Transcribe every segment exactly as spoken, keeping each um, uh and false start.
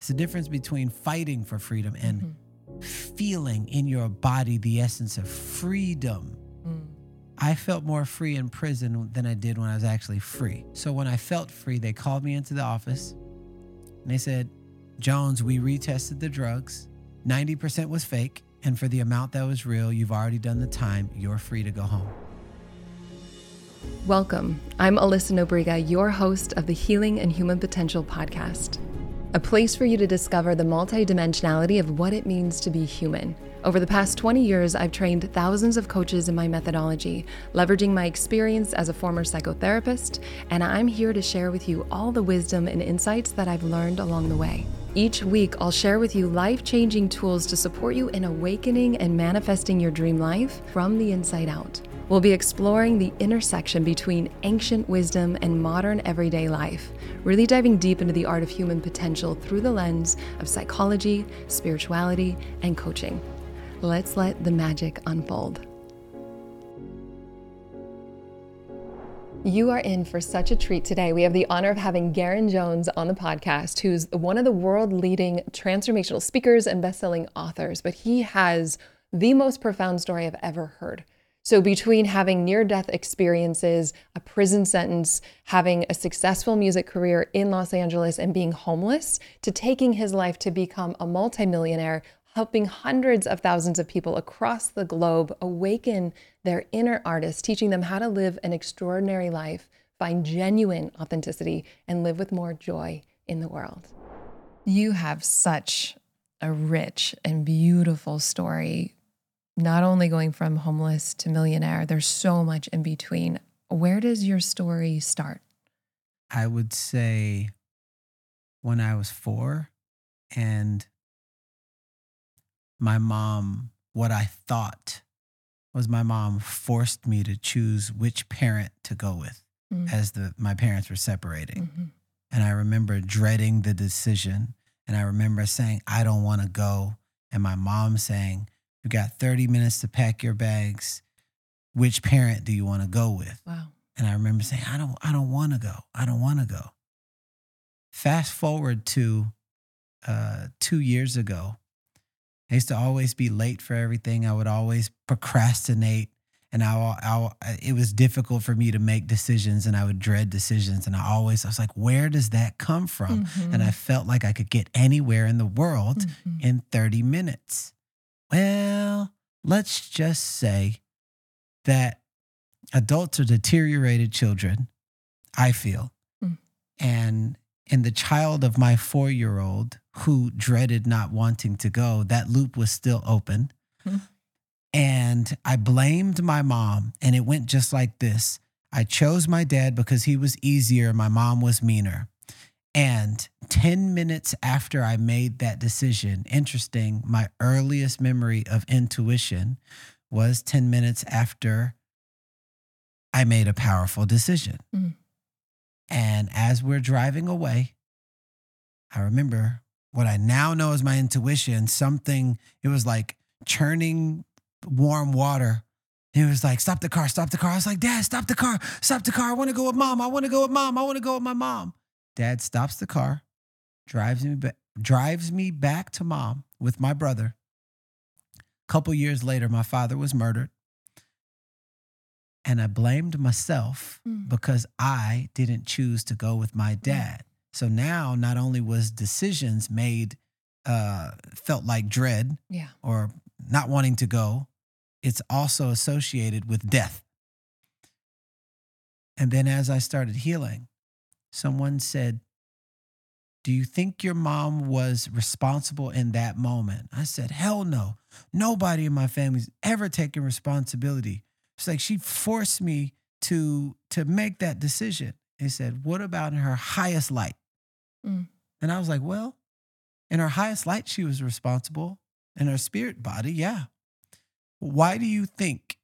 It's the difference between fighting for freedom and mm-hmm. feeling in your body the essence of freedom. Mm. I felt more free in prison than I did when I was actually free. So when I felt free, they called me into the office and they said, Jones, we retested the drugs. ninety percent was fake. And for the amount that was real, you've already done the time. You're free to go home. Welcome. I'm Alyssa Nobriga, your host of the Healing and Human Potential podcast, a place for you to discover the multidimensionality of what it means to be human. Over the past twenty years, I've trained thousands of coaches in my methodology, leveraging my experience as a former psychotherapist, and I'm here to share with you all the wisdom and insights that I've learned along the way. Each week, I'll share with you life-changing tools to support you in awakening and manifesting your dream life from the inside out. We'll be exploring the intersection between ancient wisdom and modern everyday life, really diving deep into the art of human potential through the lens of psychology, spirituality, and coaching. Let's let the magic unfold. You are in for such a treat today. We have the honor of having Garrain Jones on the podcast, who's one of the world-leading transformational speakers and best-selling authors, but he has the most profound story I've ever heard. So between having near-death experiences, a prison sentence, having a successful music career in Los Angeles and being homeless, to taking his life to become a multimillionaire, helping hundreds of thousands of people across the globe awaken their inner artists, teaching them how to live an extraordinary life, find genuine authenticity, and live with more joy in the world. You have such a rich and beautiful story, not only going from homeless to millionaire. There's so much in between. Where does your story start? I would say when I was four, and my mom, what I thought was my mom forced me to choose which parent to go with mm-hmm. as the my parents were separating. Mm-hmm. And I remember dreading the decision. And I remember saying, I don't want to go. And my mom saying, you got thirty minutes to pack your bags. Which parent do you want to go with? Wow. And I remember saying, I don't, I don't want to go. I don't want to go. Fast forward to uh, two years ago. I used to always be late for everything. I would always procrastinate, and I, I, it was difficult for me to make decisions, and I would dread decisions. And I always, I was like, where does that come from? Mm-hmm. And I felt like I could get anywhere in the world mm-hmm. in thirty minutes. Well, let's just say that adults are deteriorated children, I feel. Mm. And in the child of my four-year-old, who dreaded not wanting to go, that loop was still open. Mm-hmm. And I blamed my mom, and it went just like this. I chose my dad because he was easier. My mom was meaner. And ten minutes after I made that decision, interesting, my earliest memory of intuition was ten minutes after I made a powerful decision. Mm-hmm. And as we're driving away, I remember what I now know is my intuition, something, it was like churning warm water. It was like, stop the car, stop the car. I was like, Dad, stop the car, stop the car. I want to go with mom. I want to go with mom. I want to go with my mom. Dad stops the car, drives me, ba- drives me back to mom with my brother. A couple years later, my father was murdered. And I blamed myself mm. because I didn't choose to go with my dad. Mm. So now not only was decisions made, uh, felt like dread yeah. or not wanting to go, it's also associated with death. And then as I started healing, someone said, do you think your mom was responsible in that moment? I said, hell no. Nobody in my family's ever taken responsibility. It's like she forced me to, to make that decision. He said, what about in her highest light? Mm. And I was like, well, in her highest light, she was responsible. In her spirit body, yeah. Why do you think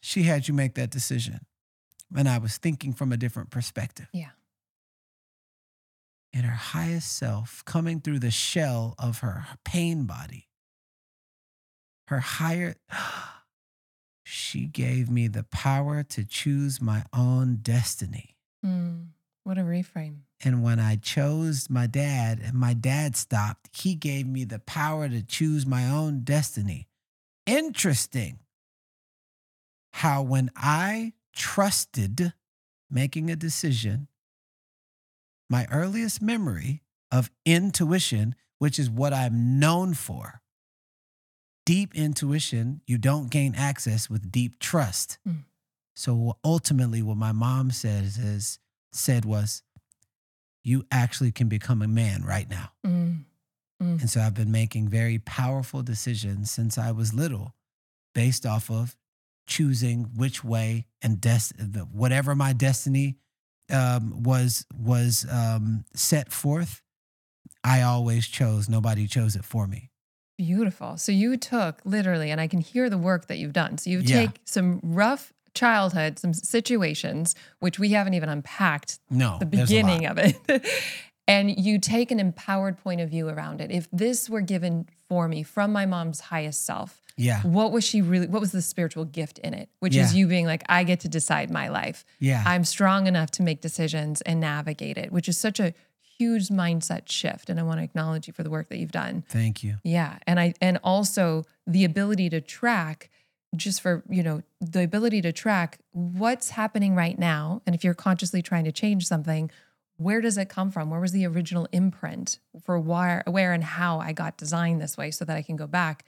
she had you make that decision? And I was thinking from a different perspective. Yeah. In her highest self, coming through the shell of her pain body, her higher... She gave me the power to choose my own destiny. Mm. What a reframe. And when I chose my dad and my dad stopped, he gave me the power to choose my own destiny. Interesting how when I trusted making a decision, my earliest memory of intuition, which is what I'm known for, deep intuition, you don't gain access with deep trust. Mm. So ultimately what my mom says is, said was, you actually can become a man right now. Mm. Mm. And so I've been making very powerful decisions since I was little based off of choosing which way and dest- whatever my destiny um, was, was um, set forth. I always chose, nobody chose it for me. Beautiful. So you took literally, and I can hear the work that you've done. So you yeah. take some rough childhood, some situations, which we haven't even unpacked no, the beginning of it. And you take an empowered point of view around it. If this were given for me from my mom's highest self, yeah. what was she really, what was the spiritual gift in it? Which yeah. is you being like, I get to decide my life. Yeah. I'm strong enough to make decisions and navigate it, which is such a huge mindset shift. And I want to acknowledge you for the work that you've done. Thank you. Yeah. And I, and also the ability to track just for, you know, the ability to track what's happening right now. And if you're consciously trying to change something, where does it come from? Where was the original imprint for why, where and how I got designed this way so that I can go back,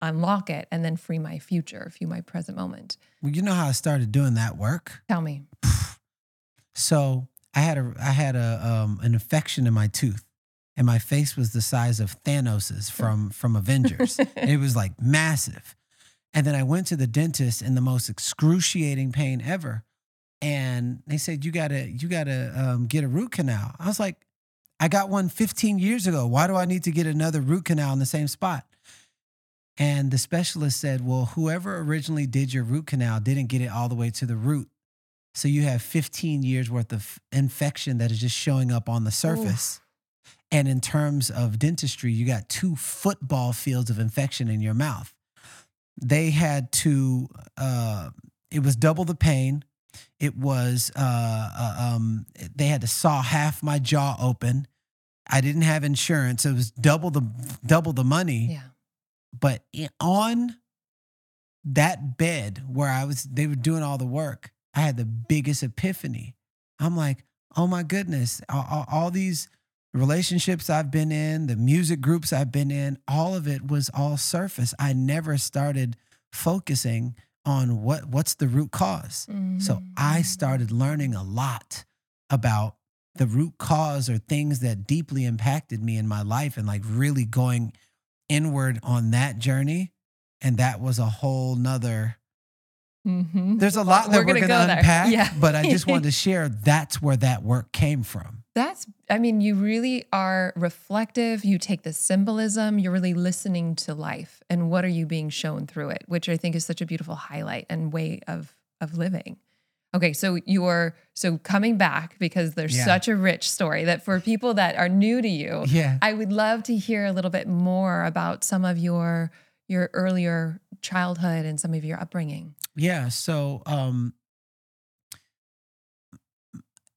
unlock it, and then free my future, free my present moment. Well, you know how I started doing that work? Tell me. So I had a, I had a, um, an infection in my tooth. And my face was the size of Thanos's from, from Avengers. It was like massive. And then I went to the dentist in the most excruciating pain ever. And they said, you gotta, you gotta um, get a root canal. I was like, I got one fifteen years ago. Why do I need to get another root canal in the same spot? And the specialist said, well, whoever originally did your root canal didn't get it all the way to the root. So you have fifteen years worth of infection that is just showing up on the surface. Ooh. And in terms of dentistry, you got two football fields of infection in your mouth. They had to, uh, it was double the pain. It was, uh, um, they had to saw half my jaw open. I didn't have insurance. It was double the, double the money. Yeah. But on that bed where I was, they were doing all the work, I had the biggest epiphany. I'm like, oh my goodness, all, all these relationships I've been in, the music groups I've been in, all of it was all surface. I never started focusing on what, what's the root cause. Mm-hmm. So I started learning a lot about the root cause or things that deeply impacted me in my life and like really going inward on that journey. And that was a whole nother. Mm-hmm. There's a lot that we're, we're going to go unpack, yeah. but I just wanted to share that's where that work came from. That's, I mean, you really are reflective. You take the symbolism, you're really listening to life and what are you being shown through it, which I think is such a beautiful highlight and way of, of living. Okay. So you're, so coming back because there's yeah. such a rich story that for people that are new to you, yeah. I would love to hear a little bit more about some of your, your earlier childhood and some of your upbringing. Yeah. So, um,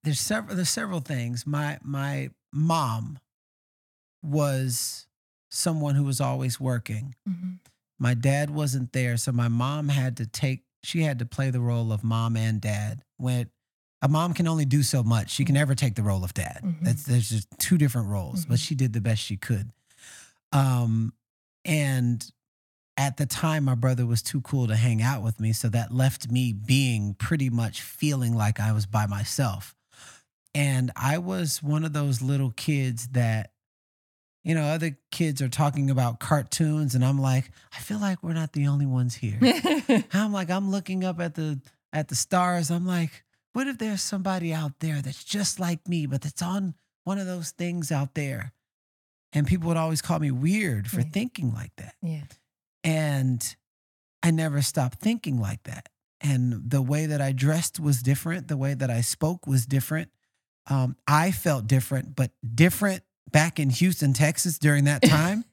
There's several there's several things. My my mom was someone who was always working. Mm-hmm. My dad wasn't there, so my mom had to take she had to play the role of mom and dad. When a mom can only do so much, she can never take the role of dad. Mm-hmm. That's there's just two different roles, mm-hmm. but she did the best she could. Um, and at the time, my brother was too cool to hang out with me, so that left me being pretty much feeling like I was by myself. And I was one of those little kids that, you know, other kids are talking about cartoons and I'm like, I feel like we're not the only ones here. I'm like, I'm looking up at the at the stars. I'm like, what if there's somebody out there that's just like me, but that's on one of those things out there? And people would always call me weird for yeah. thinking like that. Yeah. And I never stopped thinking like that. And the way that I dressed was different. The way that I spoke was different. Um, I felt different, but different back in Houston, Texas during that time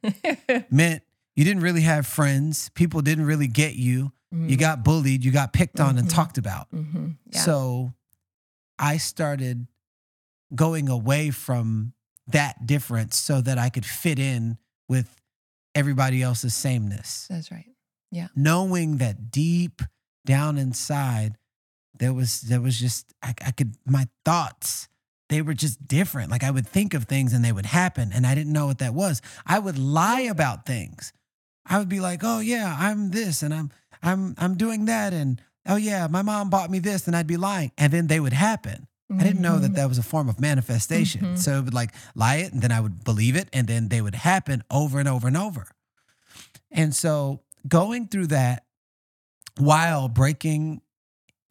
meant you didn't really have friends. People didn't really get you. Mm-hmm. You got bullied. You got picked on mm-hmm. and talked about. Mm-hmm. Yeah. So I started going away from that difference so that I could fit in with everybody else's sameness. That's right. Yeah. Knowing that deep down inside, there was, there was just, I, I could, my thoughts, they were just different. Like I would think of things and they would happen and I didn't know what that was. I would lie about things. I would be like, oh yeah, I'm this and I'm, I'm, I'm doing that. And oh yeah, my mom bought me this, and I'd be lying. And then they would happen. I didn't know that that was a form of manifestation. Mm-hmm. So it would like lie it and then I would believe it and then they would happen over and over and over. And so going through that while breaking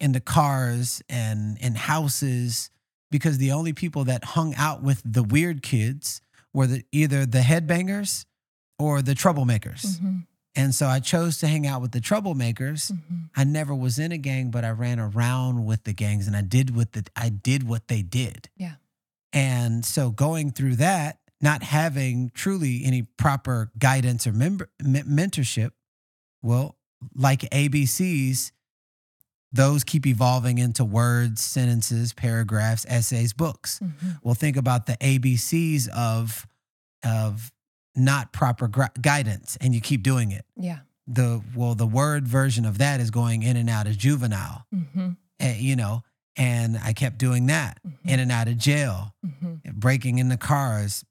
into cars and in houses, because the only people that hung out with the weird kids were the, either the headbangers or the troublemakers. Mm-hmm. And so I chose to hang out with the troublemakers. Mm-hmm. I never was in a gang, but I ran around with the gangs and I did what the, I did what they did. Yeah. And so going through that, not having truly any proper guidance or member, m- mentorship, well, like A B Cs, those keep evolving into words, sentences, paragraphs, essays, books. Mm-hmm. Well, think about the A B Cs of of. not proper gr- guidance, and you keep doing it. Yeah. The, well, the word version of that is going in and out as juvenile, mm-hmm. and, you know, and I kept doing that, mm-hmm. in and out of jail, mm-hmm. breaking into cars,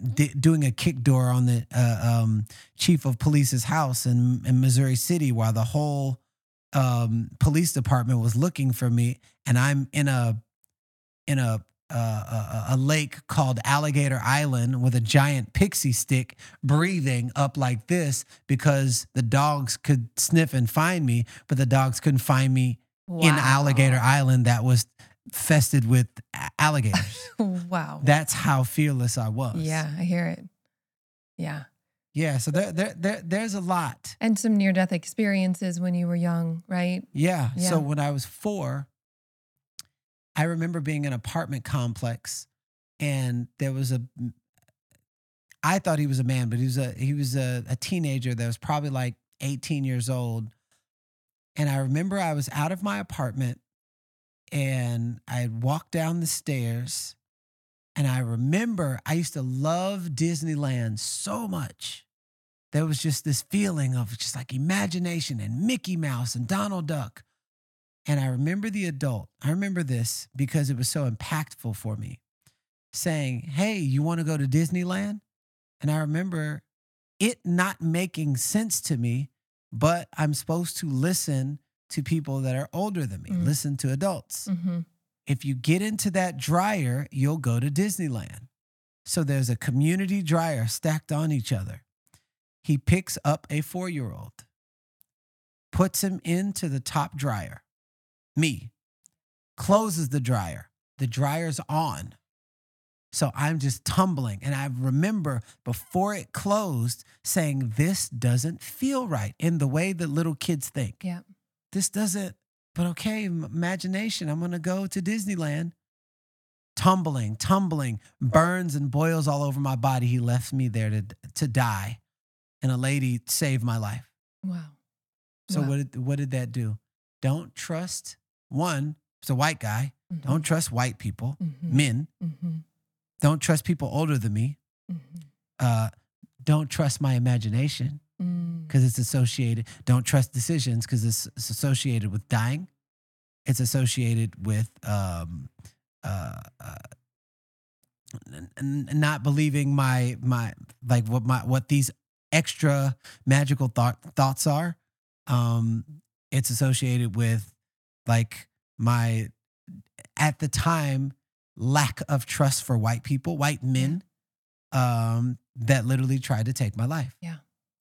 d- doing a kick door on the uh, um, chief of police's house in, in Missouri City while the whole um, police department was looking for me. And I'm in a, in a, Uh, a, a lake called Alligator Island with a giant pixie stick, breathing up like this because the dogs could sniff and find me, but the dogs couldn't find me wow. in Alligator Island that was fested with alligators. Wow. That's how fearless I was. Yeah, I hear it. Yeah. Yeah, so there, there, there, there's a lot. And some near-death experiences when you were young, right? Yeah, yeah. So when I was four, I remember being in an apartment complex, and there was a, I thought he was a man, but he was a he was a, a teenager that was probably like eighteen years old. And I remember I was out of my apartment and I walked down the stairs, and I remember I used to love Disneyland so much. There was just this feeling of just like imagination and Mickey Mouse and Donald Duck. And I remember the adult, I remember this because it was so impactful for me, saying, hey, you want to go to Disneyland? And I remember it not making sense to me, but I'm supposed to listen to people that are older than me, mm-hmm. listen to adults. Mm-hmm. If you get into that dryer, you'll go to Disneyland. So there's a community dryer stacked on each other. He picks up a four-year-old, puts him into the top dryer. Me, closes the dryer. The dryer's on. So I'm just tumbling. And I remember before it closed saying, this doesn't feel right in the way that little kids think. Yeah. This doesn't, but okay, imagination, I'm going to go to Disneyland. Tumbling, tumbling, burns and boils all over my body. He left me there to to die. And a lady saved my life. Wow. So wow. what did, what did that do? Don't trust, one, it's a white guy. Mm-hmm. Don't trust white people, mm-hmm. men. Mm-hmm. Don't trust people older than me. Mm-hmm. Uh, don't trust my imagination because mm. it's associated. Don't trust decisions because it's, it's associated with dying. It's associated with um, uh, uh, n- n- not believing my my like what my what these extra magical thought thoughts are. Um, It's associated with like my, at the time, lack of trust for white people, white men, yeah. um, that literally tried to take my life. Yeah,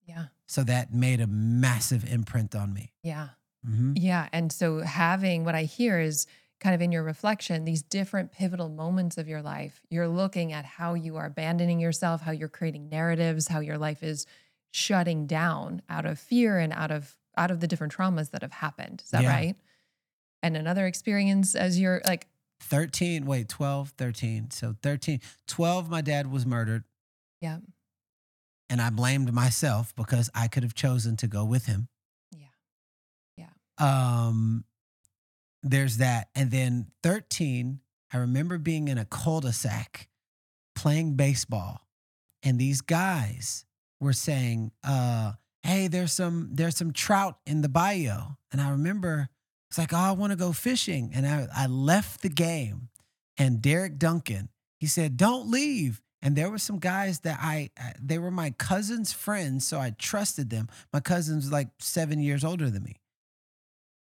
yeah. So that made a massive imprint on me. Yeah, mm-hmm. yeah. And so having, what I hear is kind of in your reflection, these different pivotal moments of your life, you're looking at how you are abandoning yourself, how you're creating narratives, how your life is shutting down out of fear and out of out of the different traumas that have happened. Is that yeah. right? And another experience as you're like... thirteen, wait, twelve, thirteen. So thirteen, twelve, my dad was murdered. Yeah. And I blamed myself because I could have chosen to go with him. Yeah. Yeah. Um, there's that. And then thirteen, I remember being in a cul-de-sac playing baseball, and these guys were saying, uh, hey, there's some there's some trout in the bayou. And I remember it's like, oh, I want to go fishing. And I, I left the game. And Derek Duncan, he said, don't leave. And there were some guys that I, they were my cousin's friends, so I trusted them. My cousin's like seven years older than me.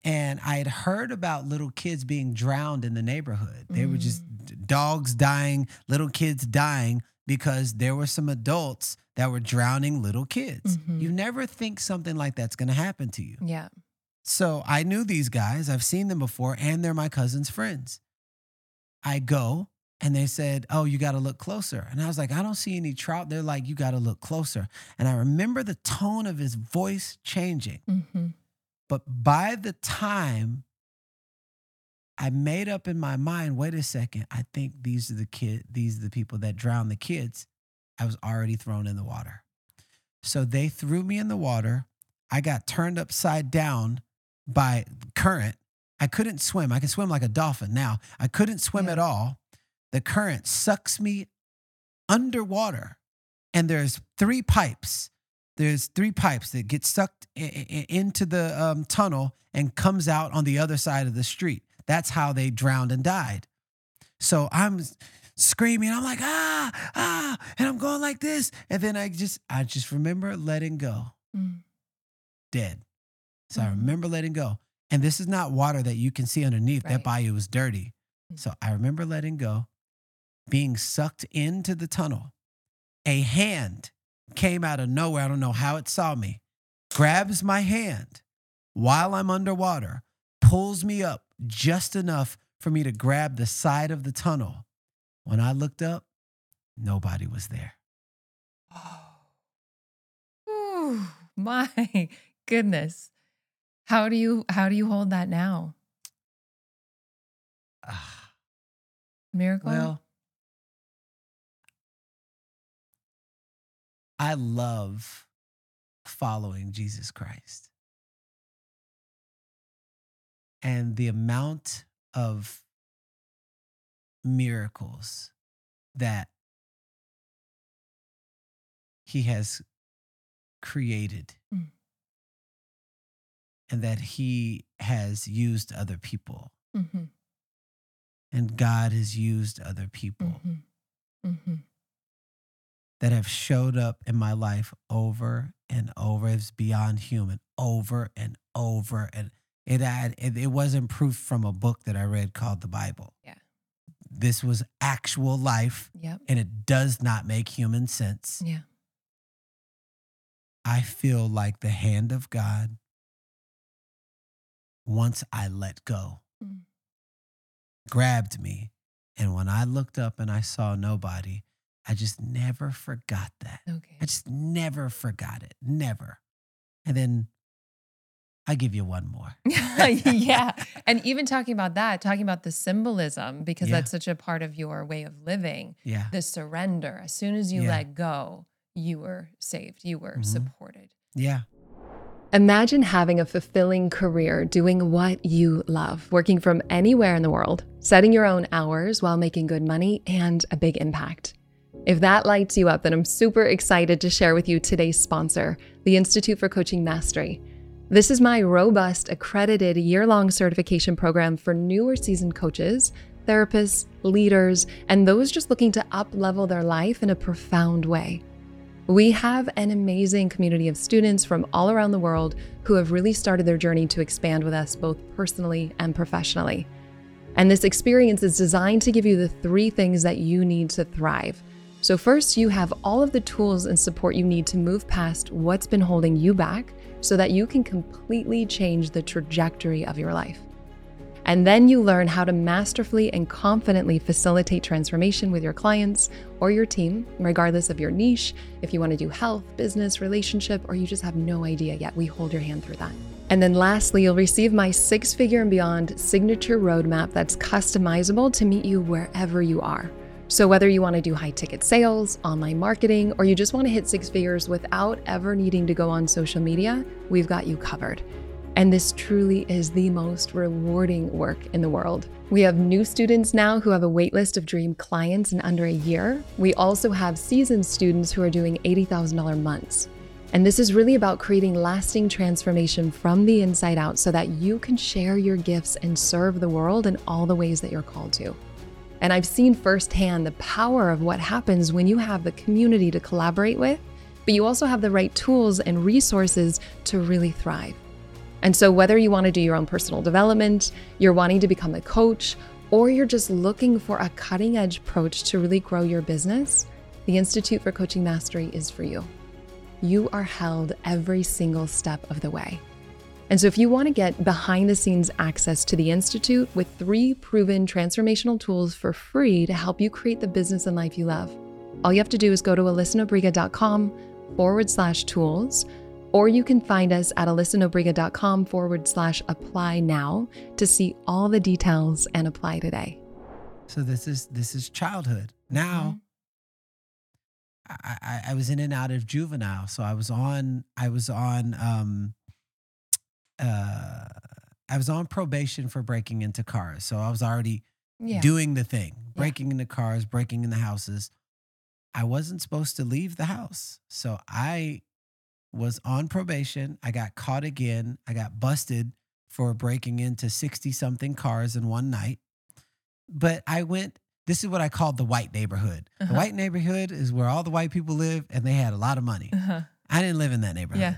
And I had heard about little kids being drowned in the neighborhood. They mm. were just dogs dying, little kids dying, because there were some adults that were drowning little kids. Mm-hmm. You never think something like that's going to happen to you. Yeah. So I knew these guys. I've seen them before, and they're my cousin's friends. I go, and they said, oh, you got to look closer. And I was like, I don't see any trout. They're like, you got to look closer. And I remember the tone of his voice changing. Mm-hmm. But by the time I made up in my mind, wait a second, I think these are the kid, these are the people that drown the kids, I was already thrown in the water. So they threw me in the water. I got turned upside down by current. I couldn't swim. I can swim like a dolphin now. I couldn't swim yeah. at all. The current sucks me underwater. And there's three pipes. There's three pipes that get sucked i- i- into the um, tunnel and comes out on the other side of the street. That's how they drowned and died. So I'm screaming. I'm like, ah, ah, and I'm going like this. And then I just, I just remember letting go. Mm. Dead. So mm. I remember letting go. And this is not water that you can see underneath. Right. That bayou was dirty. Mm. So I remember letting go, being sucked into the tunnel. A hand came out of nowhere. I don't know how it saw me. Grabs my hand while I'm underwater, pulls me up just enough for me to grab the side of the tunnel. When I looked up, nobody was there. Oh, my goodness. How do you, how do you hold that now? Uh, Miracle? Well, I love following Jesus Christ. And the amount of miracles that he has created mm. and that he has used other people mm-hmm. and God has used other people mm-hmm. Mm-hmm. that have showed up in my life over and over. It's beyond human, over and over and It, had, it it wasn't proof from a book that I read called the Bible. Yeah, this was actual life. Yep. And it does not make human sense. Yeah, I feel like the hand of God once I let go, mm. grabbed me, and when I looked up and I saw nobody, I just never forgot that. Okay, I just never forgot it, never, and then. I give you one more. Yeah. And even talking about that, talking about the symbolism, because yeah. that's such a part of your way of living. Yeah. The surrender. As soon as you yeah. let go, you were saved. You were mm-hmm. supported. Yeah. Imagine having a fulfilling career, doing what you love, working from anywhere in the world, setting your own hours while making good money and a big impact. If that lights you up, then I'm super excited to share with you today's sponsor, the Institute for Coaching Mastery. This is my robust, accredited, year-long certification program for new or seasoned coaches, therapists, leaders, and those just looking to up-level their life in a profound way. We have an amazing community of students from all around the world who have really started their journey to expand with us both personally and professionally. And this experience is designed to give you the three things that you need to thrive. So first, you have all of the tools and support you need to move past what's been holding you back, so that you can completely change the trajectory of your life. And then you learn how to masterfully and confidently facilitate transformation with your clients or your team, regardless of your niche, if you want to do health, business, relationship, or you just have no idea yet, we hold your hand through that. And then lastly, you'll receive my six-figure and beyond signature roadmap that's customizable to meet you wherever you are. So whether you want to do high ticket sales, online marketing, or you just want to hit six figures without ever needing to go on social media, we've got you covered. And this truly is the most rewarding work in the world. We have new students now who have a waitlist of dream clients in under a year. We also have seasoned students who are doing eighty thousand dollars months. And this is really about creating lasting transformation from the inside out so that you can share your gifts and serve the world in all the ways that you're called to. And I've seen firsthand the power of what happens when you have the community to collaborate with, but you also have the right tools and resources to really thrive. And so whether you want to do your own personal development, you're wanting to become a coach, or you're just looking for a cutting edge approach to really grow your business, the Institute for Coaching Mastery is for you. You are held every single step of the way. And so if you want to get behind the scenes access to the Institute with three proven transformational tools for free to help you create the business and life you love, all you have to do is go to alyssanobriga.com forward slash tools, or you can find us at alyssanobriga.com forward slash apply now to see all the details and apply today. So this is this is childhood. Now, mm-hmm. I, I, I was in and out of juvenile. So I was on, I was on, um, uh, I was on probation for breaking into cars. So I was already yeah. doing the thing, breaking yeah. into cars, breaking into houses. I wasn't supposed to leave the house. So I was on probation. I got caught again. I got busted for breaking into sixty something cars in one night. But I went, this is what I called the white neighborhood. Uh-huh. The white neighborhood is where all the white people live and they had a lot of money. Uh-huh. I didn't live in that neighborhood. Yeah.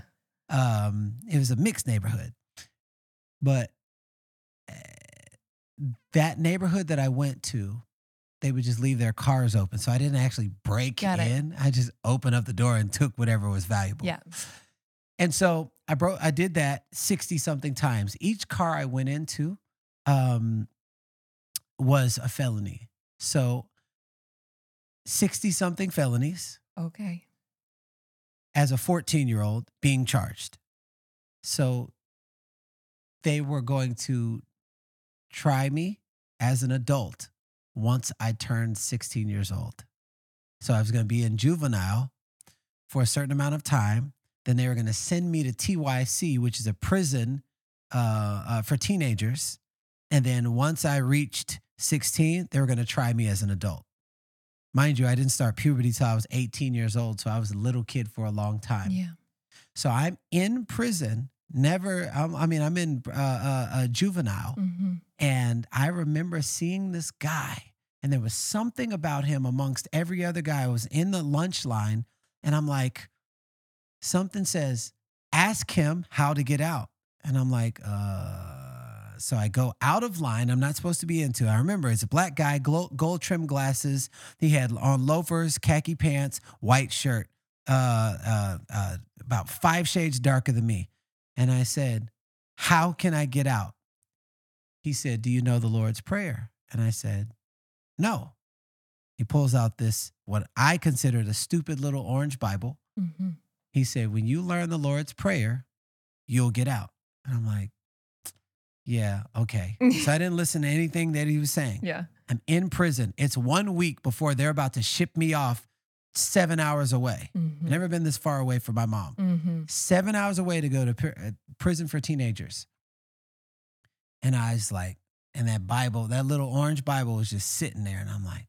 Um, it was a mixed neighborhood. But uh, that neighborhood that I went to, they would just leave their cars open. So I didn't actually break in. I just opened up the door and took whatever was valuable. Yeah. And so I broke, I did that sixty something times. Each car I went into um, was a felony. So sixty something felonies. Okay. As a fourteen year old being charged. So they were going to try me as an adult once I turned sixteen years old. So I was going to be in juvenile for a certain amount of time. Then they were going to send me to T Y C, which is a prison uh, uh, for teenagers. And then once I reached sixteen, they were going to try me as an adult. Mind you, I didn't start puberty till I was eighteen years old. So I was a little kid for a long time. Yeah. So I'm in prison. Never, I'm, I mean, I'm in uh, uh, a juvenile. Mm-hmm. And I remember seeing this guy, and there was something about him amongst every other guy. I was in the lunch line, and I'm like, something says, ask him how to get out. And I'm like, uh, so I go out of line. I'm not supposed to be into it. I remember it's a black guy, gold trimmed glasses. He had on loafers, khaki pants, white shirt, uh, uh, uh, about five shades darker than me. And I said, how can I get out? He said, do you know the Lord's Prayer? And I said, no. He pulls out this, what I considered a stupid little orange Bible. Mm-hmm. He said, when you learn the Lord's Prayer, you'll get out. And I'm like, yeah, okay. So I didn't listen to anything that he was saying. Yeah. I'm in prison. It's one week before they're about to ship me off seven hours away. Mm-hmm. Never been this far away from my mom. Mm-hmm. Seven hours away to go to pr- prison for teenagers. And I was like, and that Bible, that little orange Bible was just sitting there. And I'm like,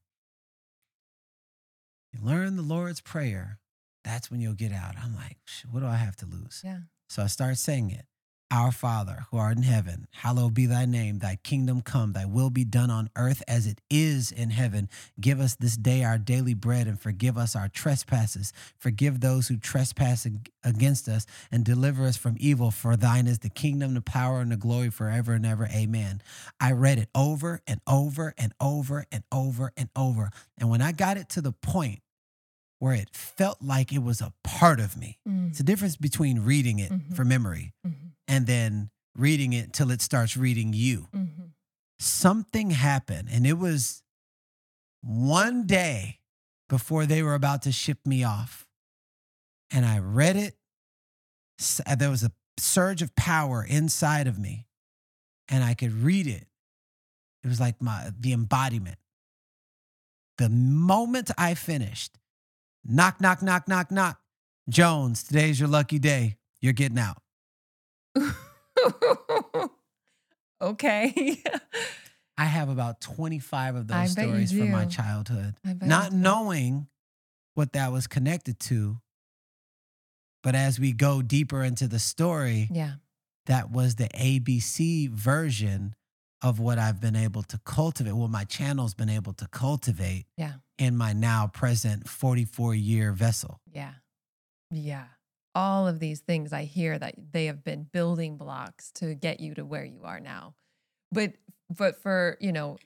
you learn the Lord's Prayer. That's when you'll get out. I'm like, what do I have to lose? Yeah. So I start saying it. Our Father, who art in heaven, hallowed be thy name. Thy kingdom come, thy will be done on earth as it is in heaven. Give us this day our daily bread and forgive us our trespasses. Forgive those who trespass against us and deliver us from evil. For thine is the kingdom, the power, and the glory forever and ever. Amen. I read it over and over and over and over and over. And when I got it to the point where it felt like it was a part of me, mm-hmm. it's the difference between reading it mm-hmm. for memory mm-hmm. and then reading it till it starts reading you. Mm-hmm. Something happened, and it was one day before they were about to ship me off. And I read it. There was a surge of power inside of me, and I could read it. It was like my the embodiment. The moment I finished, knock, knock, knock, knock, knock. Jones, today's your lucky day. You're getting out. Okay. I have about twenty-five of those I stories from my childhood. Not knowing what that was connected to. But as we go deeper into the story, yeah, that was the A B C version of what I've been able to cultivate, what my channel's been able to cultivate yeah. in my now present forty-four-year vessel. Yeah. Yeah. All of these things, I hear that they have been building blocks to get you to where you are now. But but for, you know,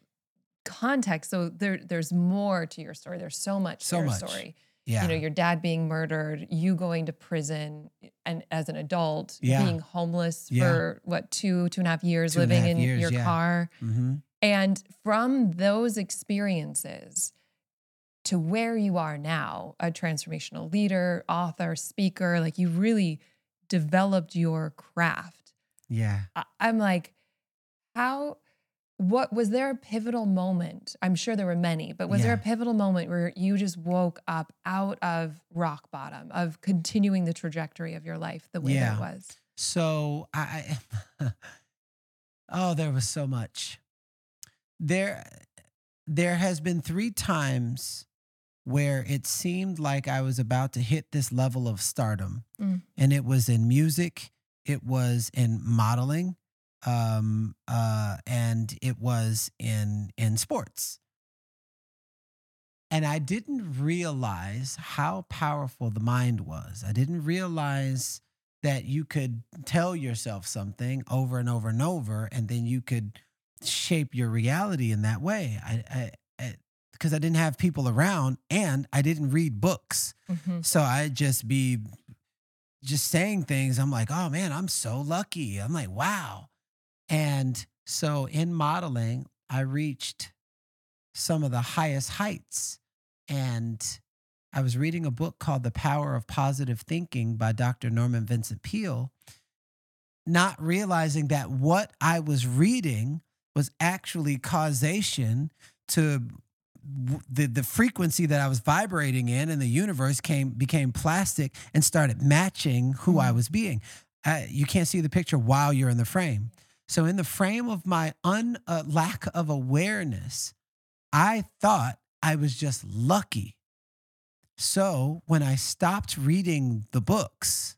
context, so there there's more to your story. There's so much so to your much. story. Yeah. You know, your dad being murdered, you going to prison and as an adult, yeah. being homeless yeah. for what, two, two and a half years, two living half in years, your yeah. car. Mm-hmm. And from those experiences to where you are now, a transformational leader, author, speaker, like you really developed your craft. Yeah. I- I'm like, how... What was there a pivotal moment? I'm sure there were many, but was yeah. there a pivotal moment where you just woke up out of rock bottom, of continuing the trajectory of your life the way yeah. that it was? So I, oh, there was so much. There, there has been three times where it seemed like I was about to hit this level of stardom, mm. and it was in music, it was in modeling. Um, uh, and it was in, in sports. And I didn't realize how powerful the mind was. I didn't realize that you could tell yourself something over and over and over, and then you could shape your reality in that way. I, I, I cause I didn't have people around and I didn't read books. Mm-hmm. So I'd just be just saying things. I'm like, oh man, I'm so lucky. I'm like, wow. And so in modeling, I reached some of the highest heights. And I was reading a book called The Power of Positive Thinking by Doctor Norman Vincent Peale, not realizing that what I was reading was actually causation to the, the frequency that I was vibrating in, and the universe came became plastic and started matching who I was being. Uh, you can't see the picture while you're in the frame. So in the frame of my un uh, lack of awareness, I thought I was just lucky. So when I stopped reading the books,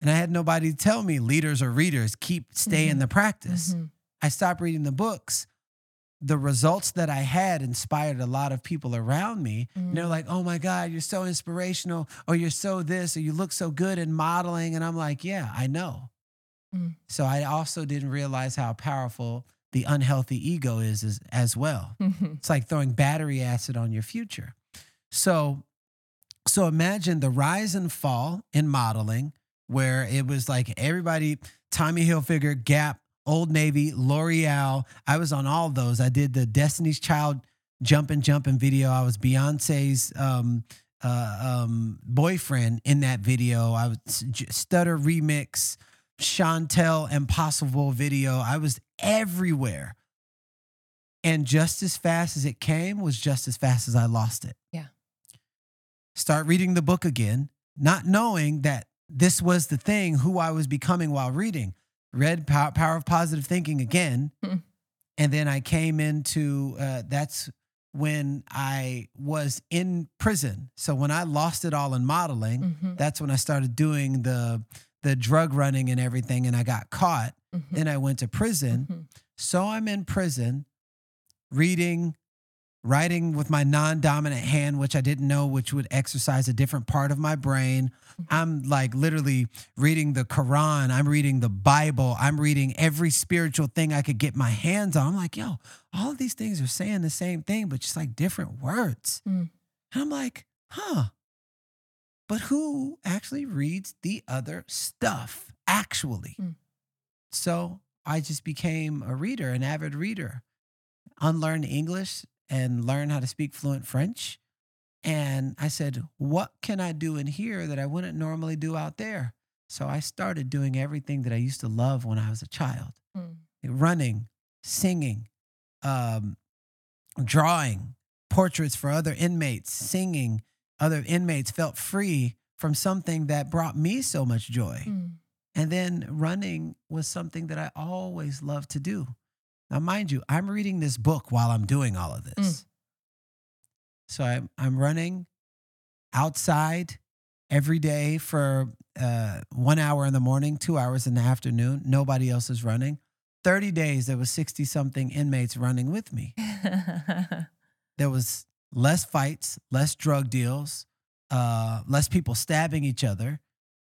and I had nobody tell me leaders or readers keep stay mm-hmm. in the practice, mm-hmm. I stopped reading the books. The results that I had inspired a lot of people around me. Mm-hmm. And they're like, "Oh my God, you're so inspirational," or "You're so this," or "You look so good in modeling." And I'm like, "Yeah, I know." So I also didn't realize how powerful the unhealthy ego is, is as well. Mm-hmm. It's like throwing battery acid on your future. So, so imagine the rise and fall in modeling, where it was like everybody, Tommy Hilfiger, Gap, Old Navy, L'Oreal. I was on all those. I did the Destiny's Child Jumpin' Jumpin' video. I was Beyonce's um, uh, um, boyfriend in that video. I was Stutter Remix, Chantel Impossible video. I was everywhere. And just as fast as it came was just as fast as I lost it. Yeah. Start reading the book again, not knowing that this was the thing, who I was becoming while reading. Read Power, Power of Positive Thinking again. Mm-hmm. And then I came into, uh, that's when I was in prison. So when I lost it all in modeling, mm-hmm. that's when I started doing the... the drug running and everything, and I got caught. Mm-hmm. Then I went to prison. Mm-hmm. So I'm in prison, reading, writing with my non-dominant hand, which I didn't know, which would exercise a different part of my brain. Mm-hmm. I'm like literally reading the Quran. I'm reading the Bible. I'm reading every spiritual thing I could get my hands on. I'm like, yo, all of these things are saying the same thing, but just like different words. Mm. And I'm like, huh. But who actually reads the other stuff, actually? Mm. So I just became a reader, an avid reader. Unlearned English and learned how to speak fluent French. And I said, what can I do in here that I wouldn't normally do out there? So I started doing everything that I used to love when I was a child. Mm. Running, singing, um, drawing, portraits for other inmates, singing. Other inmates felt free from something that brought me so much joy. Mm. And then running was something that I always loved to do. Now, mind you, I'm reading this book while I'm doing all of this. Mm. So I'm, I'm running outside every day for uh, one hour in the morning, two hours in the afternoon. Nobody else is running. thirty days, there was sixty-something inmates running with me. There was less fights, less drug deals, uh, less people stabbing each other.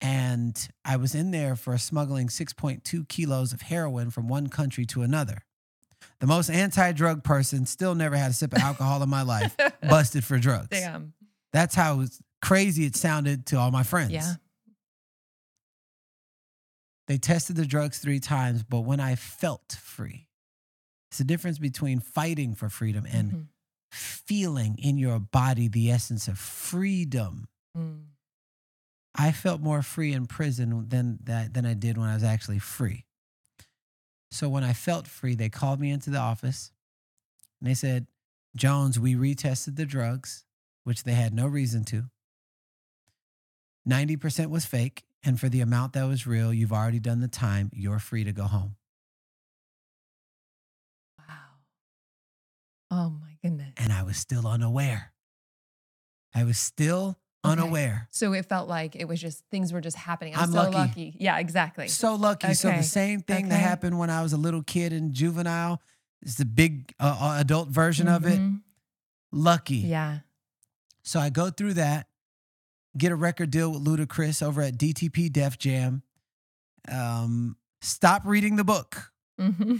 And I was in there for smuggling six point two kilos of heroin from one country to another. The most anti-drug person, still never had a sip of alcohol in my life, busted for drugs. Damn. That's how crazy it sounded to all my friends. Yeah. They tested the drugs three times, but when I felt free, it's the difference between fighting for freedom and mm-hmm. feeling in your body the essence of freedom. Mm. I felt more free in prison than that than I did when I was actually free. So when I felt free, they called me into the office and they said, Jones, we retested the drugs, which they had no reason to. ninety percent was fake. And for the amount that was real, you've already done the time. You're free to go home. Wow. Oh my goodness. And I was still unaware. I was still Okay. unaware. So it felt like it was just, things were just happening. I'm, I'm so lucky. lucky. Yeah, exactly. So lucky. Okay. So the same thing okay. that happened when I was a little kid in juvenile, it's the big uh, adult version mm-hmm. of it. Lucky. Yeah. So I go through that, get a record deal with Ludacris over at D T P Def Jam. Um, stop reading the book. Mm-hmm.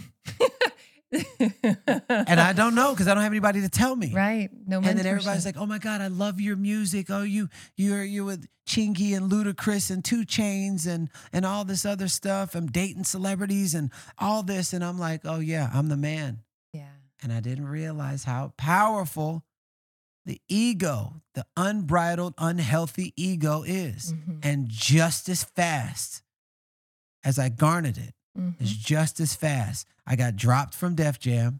And I don't know because I don't have anybody to tell me. Right. No mentorship. And then everybody's like, oh my God, I love your music. Oh, you, you're, you're with Chingy and Ludacris and two Chainz and, and all this other stuff. I'm dating celebrities and all this. And I'm like, oh yeah, I'm the man. Yeah. And I didn't realize how powerful the ego, the unbridled, unhealthy ego is. Mm-hmm. And just as fast as I garnered it, mm-hmm. it's just as fast. I got dropped from Def Jam.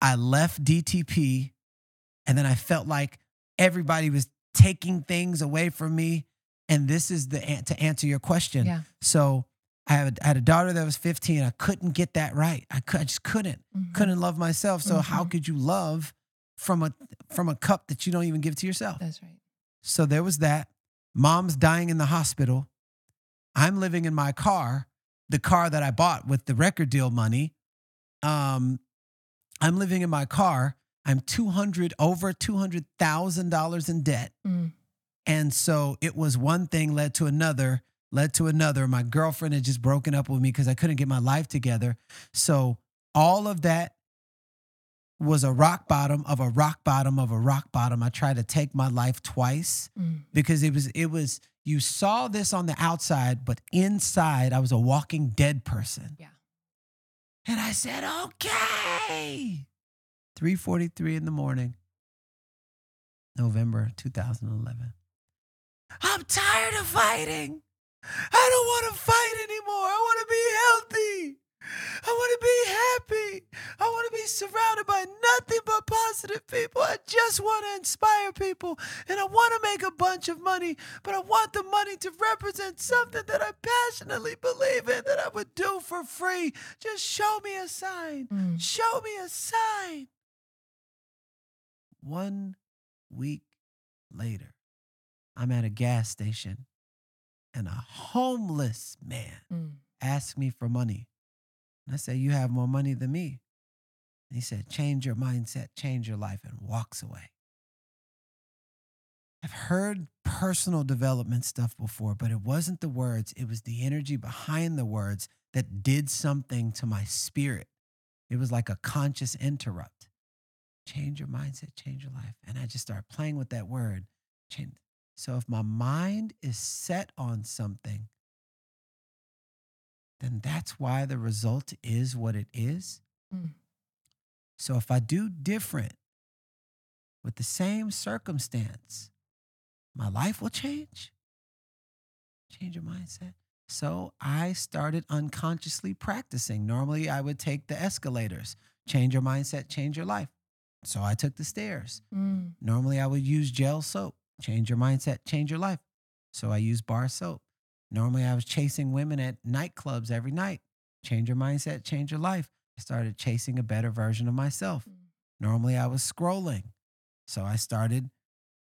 I left D T P. And then I felt like everybody was taking things away from me. And this is the to answer your question. Yeah. So I had, I had a daughter that was fifteen. I couldn't get that right. I, could, I just couldn't. Mm-hmm. Couldn't love myself. So mm-hmm. how could you love from a from a cup that you don't even give to yourself? That's right. So there was that. Mom's dying in the hospital. I'm living in my car. The car that I bought with the record deal money. Um, I'm living in my car. I'm two hundred, over two hundred thousand dollars in debt. Mm. And so it was one thing led to another, led to another. My girlfriend had just broken up with me because I couldn't get my life together. So all of that was a rock bottom of a rock bottom of a rock bottom. I tried to take my life twice mm. because it was, it was, you saw this on the outside, but inside I was a walking dead person. Yeah. And I said, okay. three forty-three in the morning, November twenty eleven. I'm tired of fighting. I don't want to fight anymore. I want to be healthy. I want to be happy. I want to be surrounded by nothing but positive people. I just want to inspire people. And I want to make a bunch of money, but I want the money to represent something that I passionately believe in that I would do for free. Just show me a sign. Mm. Show me a sign. One week later, I'm at a gas station and a homeless man mm. asks me for money. And I said, you have more money than me. And he said, change your mindset, change your life, and walks away. I've heard personal development stuff before, but it wasn't the words. It was the energy behind the words that did something to my spirit. It was like a conscious interrupt. Change your mindset, change your life. And I just started playing with that word. Change. So if my mind is set on something, then that's why the result is what it is. Mm. So if I do different with the same circumstance, my life will change. Change your mindset. So I started unconsciously practicing. Normally I would take the escalators. Change your mindset, change your life. So I took the stairs. Mm. Normally I would use gel soap. Change your mindset, change your life. So I used bar soap. Normally I was chasing women at nightclubs every night. Change your mindset, change your life. I started chasing a better version of myself. Mm. Normally I was scrolling. So I started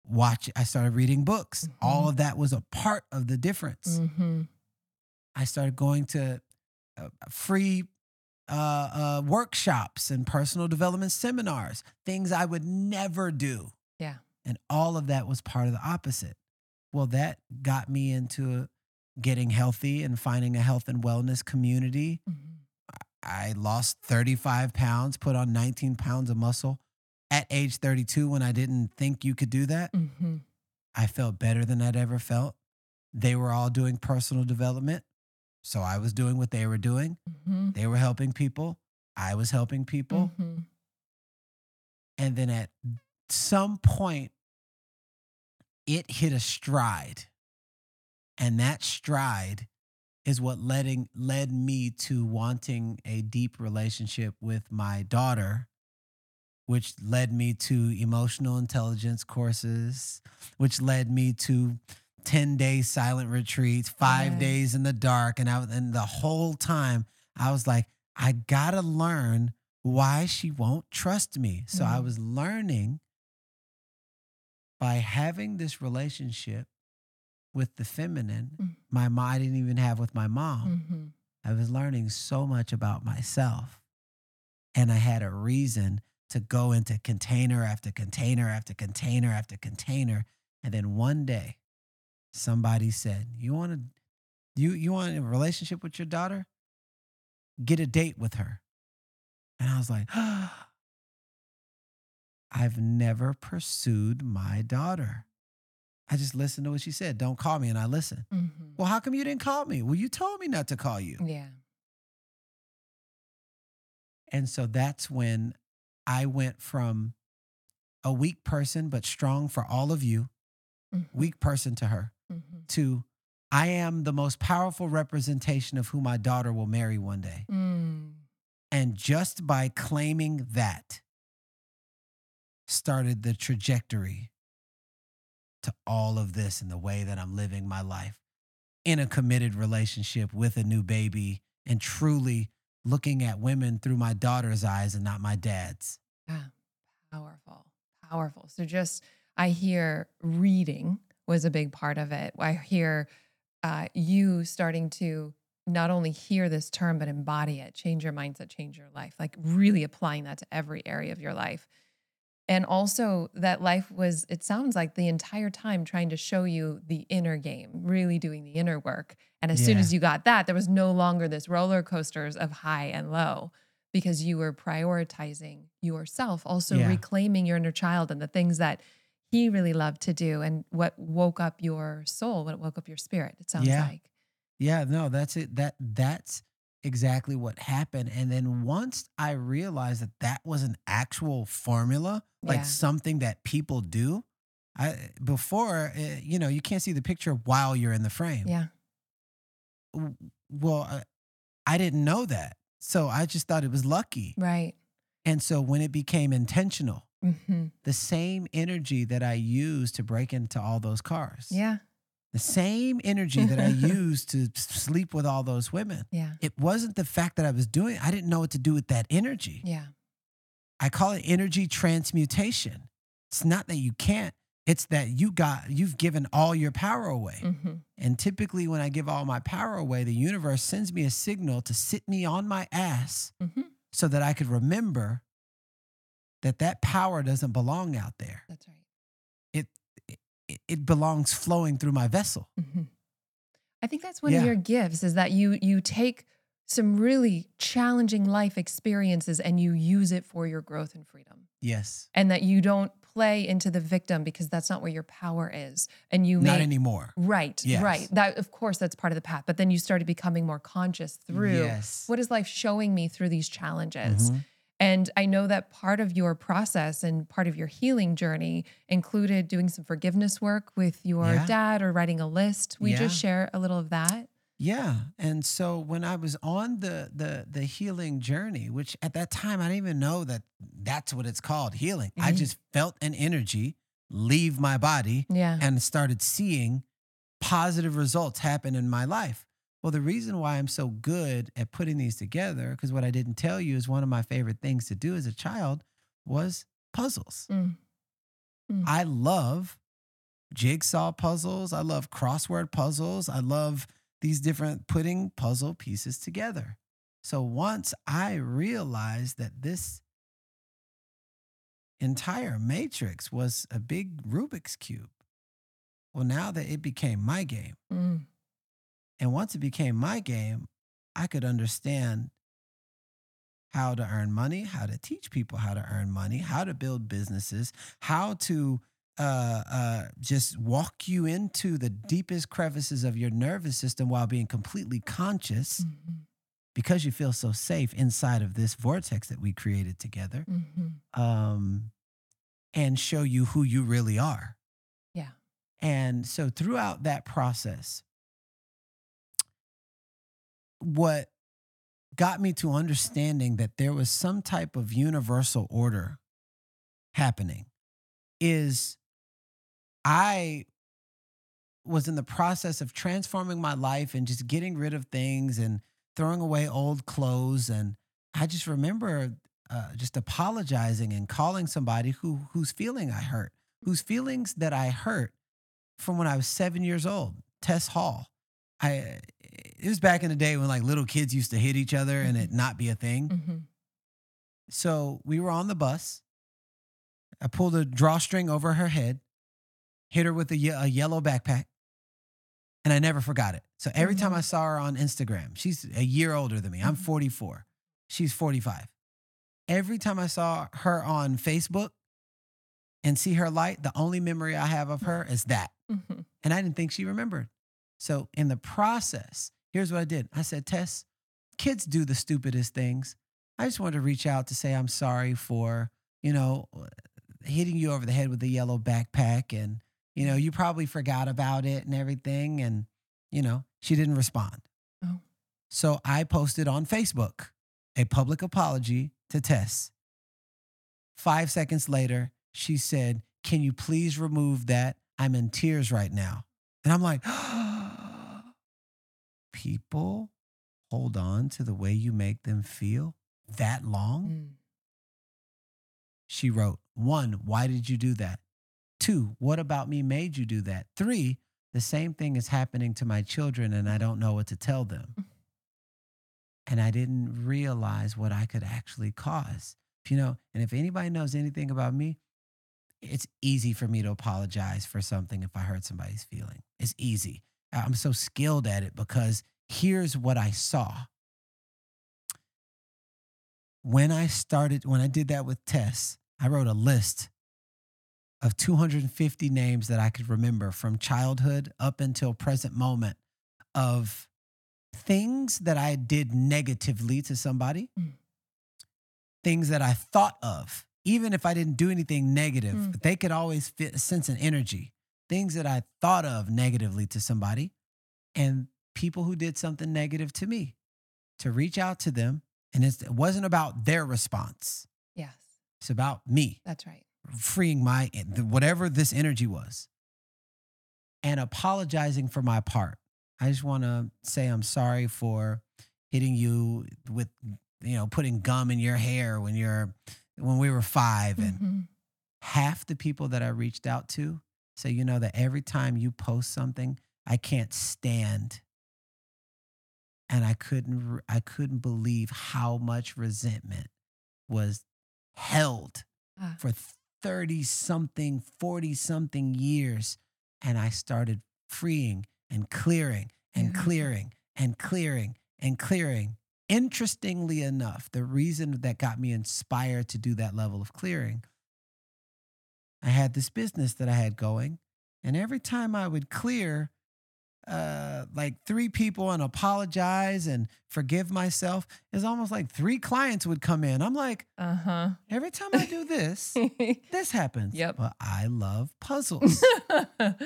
watching, I started reading books. Mm-hmm. All of that was a part of the difference. Mm-hmm. I started going to uh, free uh, uh, workshops and personal development seminars, things I would never do. Yeah. And all of that was part of the opposite. Well, that got me into getting healthy and finding a health and wellness community. Mm-hmm. I lost thirty-five pounds, put on nineteen pounds of muscle at age thirty-two when I didn't think you could do that. Mm-hmm. I felt better than I'd ever felt. They were all doing personal development. So I was doing what they were doing. Mm-hmm. They were helping people. I was helping people. Mm-hmm. And then at some point, it hit a stride. And that stride is what letting, led me to wanting a deep relationship with my daughter, which led me to emotional intelligence courses, which led me to ten-day silent retreats, five yeah. days in the dark. And, I, and the whole time, I was like, I gotta learn why she won't trust me. So mm-hmm. I was learning by having this relationship with the feminine, mm-hmm. my mom, I didn't even have with my mom. Mm-hmm. I was learning so much about myself. And I had a reason to go into container after container after container after container. And then one day, somebody said, you want to, you, you want a relationship with your daughter? Get a date with her. And I was like, oh, I've never pursued my daughter. I just listened to what she said. Don't call me. And I listened. Mm-hmm. Well, how come you didn't call me? Well, you told me not to call you. Yeah. And so that's when I went from a weak person, but strong for all of you, mm-hmm. weak person to her, mm-hmm. to I am the most powerful representation of who my daughter will marry one day. Mm. And just by claiming that started the trajectory to all of this and the way that I'm living my life in a committed relationship with a new baby and truly looking at women through my daughter's eyes and not my dad's. Yeah, powerful, powerful. So just, I hear reading was a big part of it. I hear uh, you starting to not only hear this term, but embody it, change your mindset, change your life, like really applying that to every area of your life. And also that life was, it sounds like the entire time trying to show you the inner game, really doing the inner work. And as yeah. soon as you got that, there was no longer this roller coasters of high and low because you were prioritizing yourself, also yeah. reclaiming your inner child and the things that he really loved to do and what woke up your soul, what woke up your spirit, it sounds yeah. like. Yeah, no, that's it. That that's exactly what happened. And then once I realized that that was an actual formula, like yeah. something that people do, I before, you know, you can't see the picture while you're in the frame. Yeah. Well, I, I didn't know that. So I just thought it was lucky. Right. And so when it became intentional, mm-hmm. the same energy that I used to break into all those cars. Yeah. The same energy that I used to sleep with all those women. Yeah. It wasn't the fact that I was doing it. I didn't know what to do with that energy. Yeah. I call it energy transmutation. It's not that you can't. It's that you got, you've given all your power away. Mm-hmm. And typically when I give all my power away, the universe sends me a signal to sit me on my ass mm-hmm. so that I could remember that that power doesn't belong out there. That's right. It belongs flowing through my vessel. Mm-hmm. I think that's one yeah. of your gifts is that you you take some really challenging life experiences and you use it for your growth and freedom. Yes. And that you don't play into the victim because that's not where your power is. And you Not make, anymore. Right, yes. right. That of course, that's part of the path. But then you started becoming more conscious through yes. what is life showing me through these challenges? Mm-hmm. And I know that part of your process and part of your healing journey included doing some forgiveness work with your yeah. dad or writing a list. We yeah. just share a little of that. Yeah. And so when I was on the, the the healing journey, which at that time, I didn't even know that that's what it's called, healing. Mm-hmm. I just felt an energy leave my body yeah. and started seeing positive results happen in my life? Well, the reason why I'm so good at putting these together, because what I didn't tell you is one of my favorite things to do as a child was puzzles. Mm. Mm. I love jigsaw puzzles. I love crossword puzzles. I love these different putting puzzle pieces together. So once I realized that this entire matrix was a big Rubik's Cube, well, now that it became my game. Mm. And once it became my game, I could understand how to earn money, how to teach people how to earn money, how to build businesses, how to uh, uh, just walk you into the deepest crevices of your nervous system while being completely conscious, mm-hmm. because you feel so safe inside of this vortex that we created together, mm-hmm. um, and show you who you really are. Yeah. And so throughout that process, what got me to understanding that there was some type of universal order happening is I was in the process of transforming my life and just getting rid of things and throwing away old clothes. And I just remember uh, just apologizing and calling somebody who whose feeling I hurt, whose feelings that I hurt from when I was seven years old, Tess Hall. I, it was back in the day when like little kids used to hit each other and it not be a thing. Mm-hmm. So we were on the bus. I pulled a drawstring over her head, hit her with a, ye- a yellow backpack, and I never forgot it. So every mm-hmm. time I saw her on Instagram, she's a year older than me. I'm forty-four. She's forty-five. Every time I saw her on Facebook and see her light, the only memory I have of her is that. Mm-hmm. And I didn't think she remembered. So in the process, here's what I did. I said, Tess, kids do the stupidest things. I just wanted to reach out to say I'm sorry for, you know, hitting you over the head with the yellow backpack. And, you know, you probably forgot about it and everything. And, you know, she didn't respond. Oh. So I posted on Facebook a public apology to Tess. Five seconds later, she said, can you please remove that? I'm in tears right now. And I'm like, people hold on to the way you make them feel that long? Mm. She wrote, one, why did you do that? Two, what about me made you do that? Three, the same thing is happening to my children and I don't know what to tell them. And I didn't realize what I could actually cause. You know, and if anybody knows anything about me, it's easy for me to apologize for something if I hurt somebody's feeling. It's easy. I'm so skilled at it because here's what I saw. When I started, when I did that with Tess, I wrote a list of two hundred fifty names that I could remember from childhood up until present moment of things that I did negatively to somebody, mm. things that I thought of, even if I didn't do anything negative, mm. but they could always fit, sense an energy. Things that I thought of negatively to somebody and people who did something negative to me, to reach out to them. And it's, it wasn't about their response. Yes. It's about me. That's right. Freeing my, whatever this energy was, and apologizing for my part. I just want to say I'm sorry for hitting you with, you know, putting gum in your hair when you're, when we were five. And mm-hmm. half the people that I reached out to say, you know, that every time you post something, I can't stand. And I couldn't, I couldn't believe how much resentment was held uh. for thirty something, forty something years. And I started freeing and clearing and mm-hmm. clearing and clearing and clearing. Interestingly enough, the reason that got me inspired to do that level of clearing, I had this business that I had going, and every time I would clear uh, like three people and apologize and forgive myself, it's almost like three clients would come in. I'm like, uh-huh. every time I do this, this happens. Yep. But I love puzzles.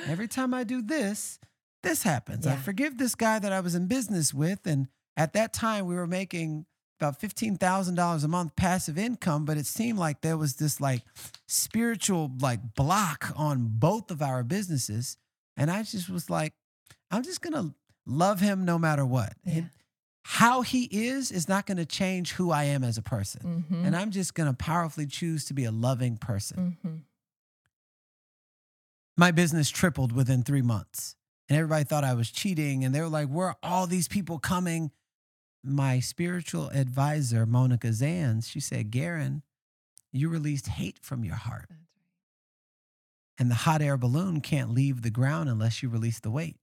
Every time I do this, this happens. Yeah. I forgive this guy that I was in business with, and at that time, we were making about fifteen thousand dollars a month passive income, but it seemed like there was this like spiritual like block on both of our businesses. And I just was like, I'm just going to love him no matter what. Yeah. And how he is is not going to change who I am as a person. Mm-hmm. And I'm just going to powerfully choose to be a loving person. Mm-hmm. My business tripled within three months. And everybody thought I was cheating. And they were like, where are all these people coming? My spiritual advisor, Monica Zanz, she said, Garrain, you released hate from your heart. And the hot air balloon can't leave the ground unless you release the weight.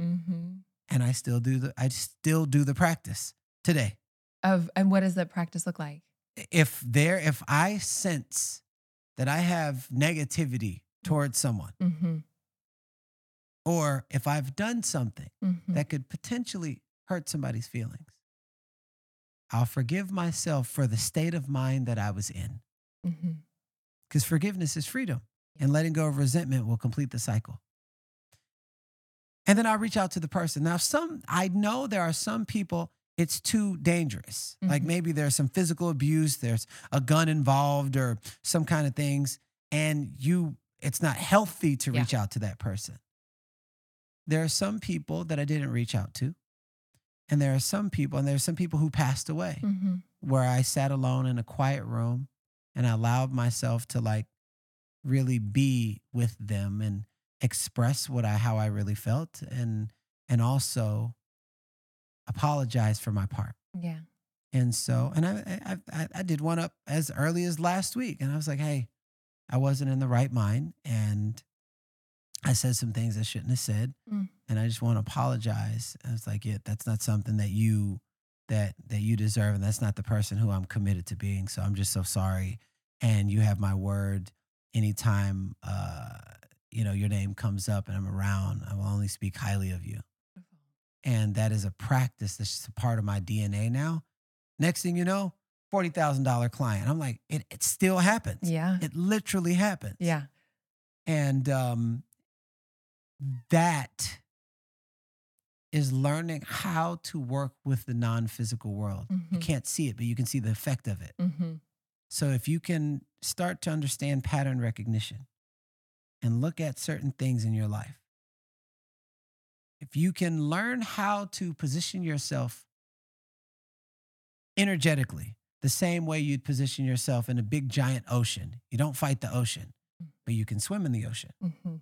Mm-hmm. And I still do the I still do the practice today. Of and what does that practice look like? If there, if I sense that I have negativity towards someone, mm-hmm. or if I've done something mm-hmm. that could potentially hurt somebody's feelings, I'll forgive myself for the state of mind that I was in. Mm-hmm. Because forgiveness is freedom. And letting go of resentment will complete the cycle. And then I reach out to the person. Now, some, I know there are some people, it's too dangerous. Mm-hmm. Like maybe there's some physical abuse, there's a gun involved or some kind of things. And you, it's not healthy to yeah. reach out to that person. There are some people that I didn't reach out to. And there are some people, and there are some people who passed away mm-hmm. where I sat alone in a quiet room and I allowed myself to like, really be with them and express what I, how I really felt and, and also apologize for my part. Yeah. And so, and I, I, I did one up as early as last week and I was like, hey, I wasn't in the right mind. And I said some things I shouldn't have said. Mm. And I just want to apologize. I was like, yeah, that's not something that you, that, that you deserve. And that's not the person who I'm committed to being. So I'm just so sorry. And you have my word. Anytime, uh, you know, your name comes up and I'm around, I will only speak highly of you. Mm-hmm. And that is a practice that's just a part of my D N A now. Next thing you know, forty thousand dollars client. I'm like, it, it still happens. Yeah. It literally happens. Yeah. And um, that is learning how to work with the non-physical world. Mm-hmm. You can't see it, but you can see the effect of it. Mm-hmm. So if you can start to understand pattern recognition and look at certain things in your life, if you can learn how to position yourself energetically, the same way you'd position yourself in a big, giant ocean. You don't fight the ocean, but you can swim in the ocean. Mm-hmm.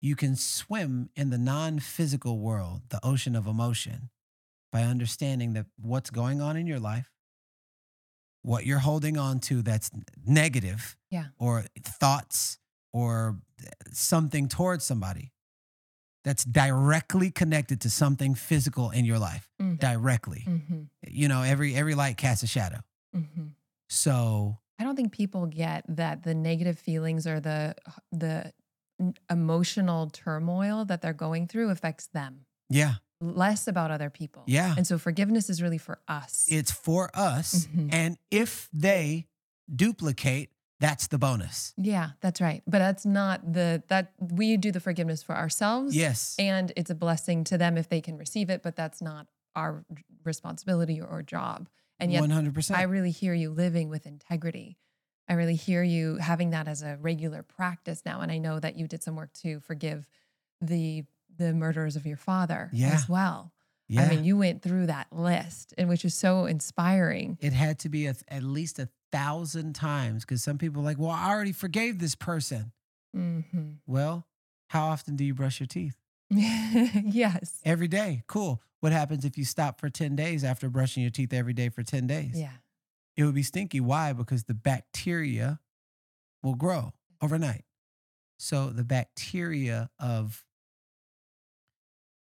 You can swim in the non-physical world, the ocean of emotion, by understanding that what's going on in your life, what you're holding on to that's negative yeah. or thoughts or something towards somebody that's directly connected to something physical in your life, mm-hmm. directly. Mm-hmm. You know, every every light casts a shadow. Mm-hmm. So I don't think people get that the negative feelings or the the emotional turmoil that they're going through affects them. Yeah. Less about other people. Yeah. And so forgiveness is really for us. It's for us. Mm-hmm. And if they duplicate, that's the bonus. Yeah, that's right. But that's not the, that we do the forgiveness for ourselves. Yes. And it's a blessing to them if they can receive it, but that's not our responsibility or, or job. And yet one hundred percent. I really hear you living with integrity. I really hear you having that as a regular practice now. And I know that you did some work to forgive the the murderers of your father yeah. as well. Yeah. I mean, you went through that list, and which is so inspiring. It had to be a, at least a thousand times because some people are like, well, I already forgave this person. Mm-hmm. Well, how often do you brush your teeth? Yes. Every day. Cool. What happens if you stop for ten days after brushing your teeth every day for ten days? Yeah. It would be stinky. Why? Because the bacteria will grow overnight. So the bacteria of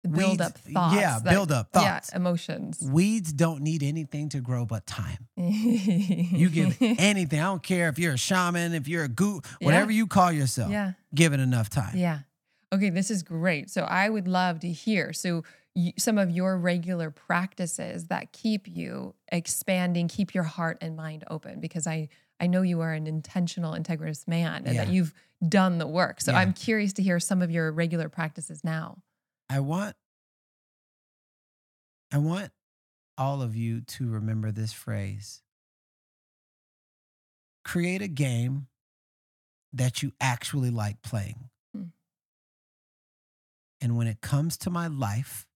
Build Weeds, up thoughts. Yeah, that, build up thoughts. Yeah, emotions. Weeds don't need anything to grow but time. You give anything. I don't care if you're a shaman, if you're a guru, whatever yeah. you call yourself. Yeah. Give it enough time. Yeah. Okay, this is great. So I would love to hear. So you, some of your regular practices that keep you expanding, keep your heart and mind open, because I, I know you are an intentional, integrative man and yeah. that you've done the work. So yeah. I'm curious to hear some of your regular practices now. I want I want all of you to remember this phrase. Create a game that you actually like playing. Mm. And when it comes to my life,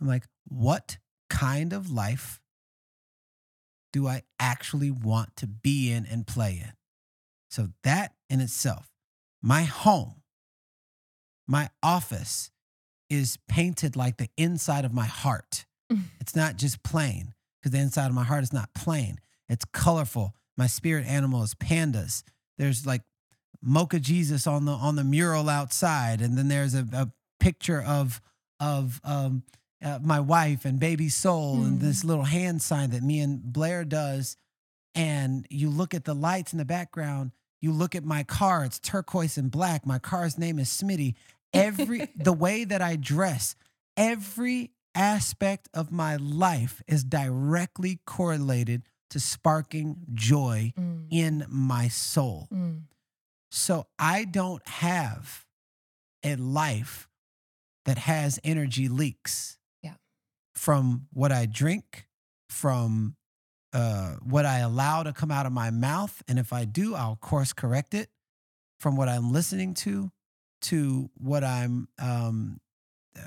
I'm like, what kind of life do I actually want to be in and play in? So that in itself, my home, my office is painted like the inside of my heart. It's not just plain, because the inside of my heart is not plain. It's colorful. My spirit animal is pandas. There's like Mocha Jesus on the on the mural outside, and then there's a, a picture of of um, uh, my wife and baby Soul, mm. and this little hand sign that me and Blair does. And you look at the lights in the background. You look at my car; it's turquoise and black. My car's name is Smitty. Every the way that I dress, every aspect of my life is directly correlated to sparking joy mm. in my soul. Mm. So I don't have a life that has energy leaks yeah. from what I drink, from uh, what I allow to come out of my mouth. And if I do, I'll course correct it, from what I'm listening to, to what I'm, um,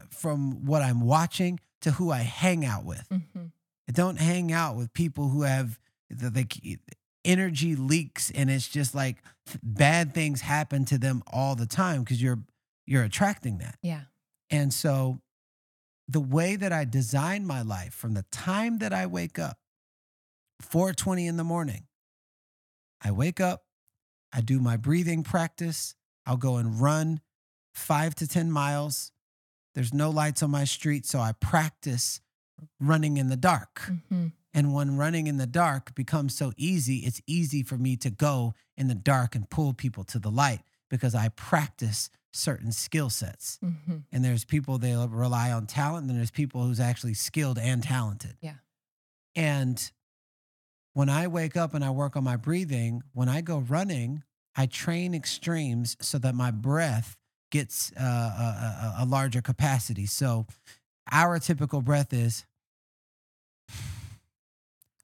from what I'm watching, to who I hang out with. Mm-hmm. I don't hang out with people who have the, the energy leaks, and it's just like bad things happen to them all the time, because you're you're attracting that. Yeah. And so the way that I design my life, from the time that I wake up, four twenty in the morning, I wake up, I do my breathing practice, I'll go and run five to ten miles. There's no lights on my street, so I practice running in the dark. Mm-hmm. And when running in the dark becomes so easy, it's easy for me to go in the dark and pull people to the light, because I practice certain skill sets. Mm-hmm. And there's people, they rely on talent, and there's people who's actually skilled and talented. Yeah. And when I wake up and I work on my breathing, when I go running, I train extremes so that my breath gets uh, a, a, a larger capacity. So our typical breath is,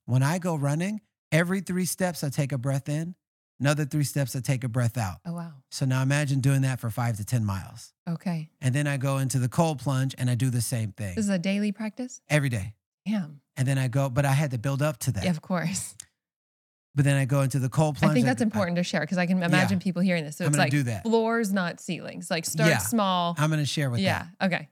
when I go running, every three steps I take a breath in, another three steps I take a breath out. Oh, wow. So now imagine doing that for five to ten miles. Okay. And then I go into the cold plunge and I do the same thing. This is a daily practice? Every day. Yeah. And then I go, but I had to build up to that. Yeah, of course. But then I go into the cold plunge. I think that's I, important I, to share, because I can imagine yeah. people hearing this. So I'm it's like do that. Floors, not ceilings. Like start yeah. small. I'm going to share with yeah. that. Yeah. Okay.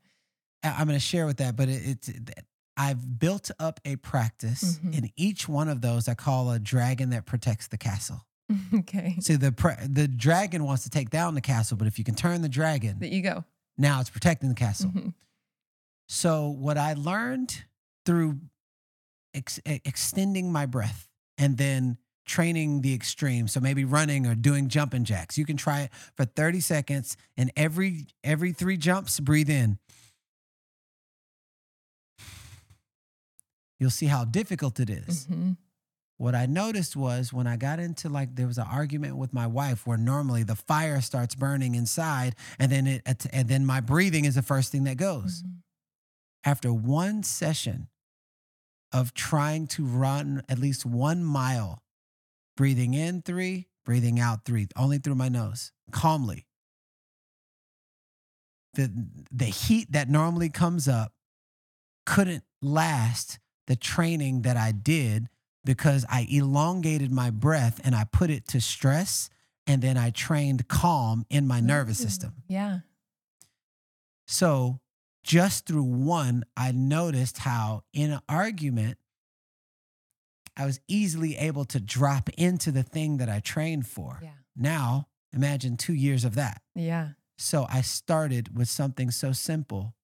I'm going to share with that, but it's, it, it, I've built up a practice, mm-hmm. and each one of those I call a dragon that protects the castle. Okay. So the the dragon wants to take down the castle, but if you can turn the dragon, there you go. Now it's protecting the castle. Mm-hmm. So what I learned through ex- extending my breath and then training the extreme, so maybe running or doing jumping jacks, you can try it for thirty seconds, and every every three jumps, breathe in. You'll see how difficult it is. Mm-hmm. What I noticed was when I got into, like, there was an argument with my wife where normally the fire starts burning inside, and then it and then my breathing is the first thing that goes. Mm-hmm. After one session of trying to run at least one mile, breathing in three, breathing out three, only through my nose, calmly, the the heat that normally comes up couldn't last the training that I did, because I elongated my breath and I put it to stress, and then I trained calm in my nervous system. Yeah. So just through one, I noticed how in an argument, I was easily able to drop into the thing that I trained for. Yeah. Now, imagine two years of that. Yeah. So I started with something so simple,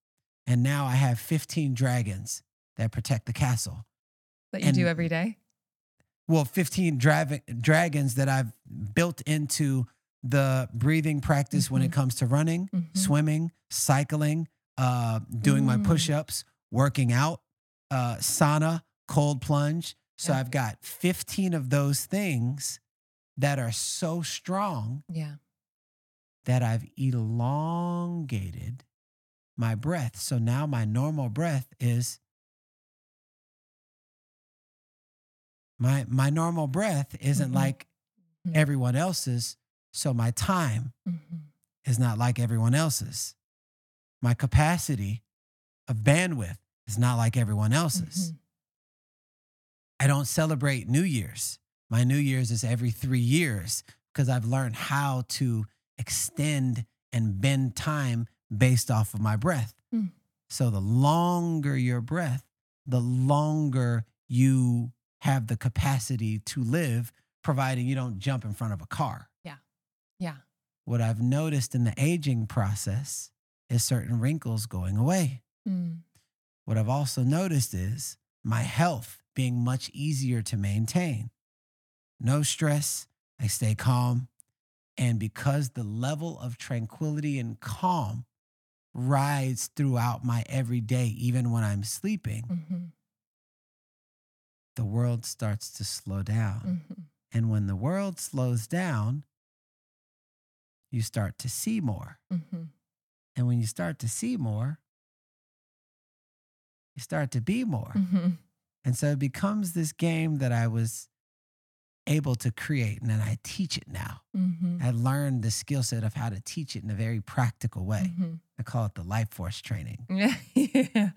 and now I have fifteen dragons that protect the castle. That you and, do every day? Well, fifteen dra- dragons that I've built into the breathing practice, mm-hmm. when it comes to running, mm-hmm. swimming, cycling, uh, doing mm. my push-ups, working out, uh, sauna, cold plunge. So yeah. I've got fifteen of those things that are so strong yeah. that I've elongated my breath. So now my normal breath is My my normal breath isn't mm-hmm. like mm-hmm. everyone else's, so my time mm-hmm. is not like everyone else's. My capacity of bandwidth is not like everyone else's. Mm-hmm. I don't celebrate New Year's. My New Year's is every three years because I've learned how to extend and bend time based off of my breath. Mm. So the longer your breath, the longer you have the capacity to live, providing you don't jump in front of a car. Yeah. Yeah. What I've noticed in the aging process is certain wrinkles going away. Mm. What I've also noticed is my health being much easier to maintain. No stress, I stay calm. And because the level of tranquility and calm rides throughout my everyday, even when I'm sleeping, mm-hmm. the world starts to slow down. Mm-hmm. And when the world slows down, you start to see more. Mm-hmm. And when you start to see more, you start to be more. Mm-hmm. And so it becomes this game that I was able to create, and then I teach it now. Mm-hmm. I learned the skill set of how to teach it in a very practical way. Mm-hmm. I call it the life force training. Yeah.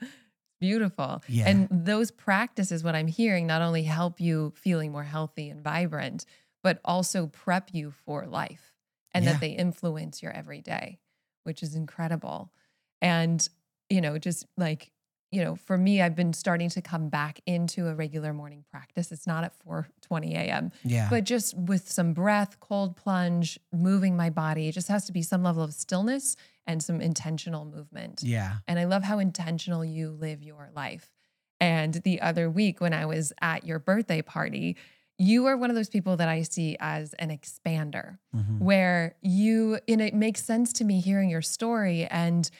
Beautiful. Yeah. And those practices, what I'm hearing, not only help you feeling more healthy and vibrant, but also prep you for life, and yeah. that they influence your everyday, which is incredible. And, you know, just like, you know, for me, I've been starting to come back into a regular morning practice. It's not at four twenty a.m., yeah. but just with some breath, cold plunge, moving my body. It just has to be some level of stillness and some intentional movement. Yeah. And I love how intentional you live your life. And the other week when I was at your birthday party, you are one of those people that I see as an expander, mm-hmm. where you, and it makes sense to me hearing your story and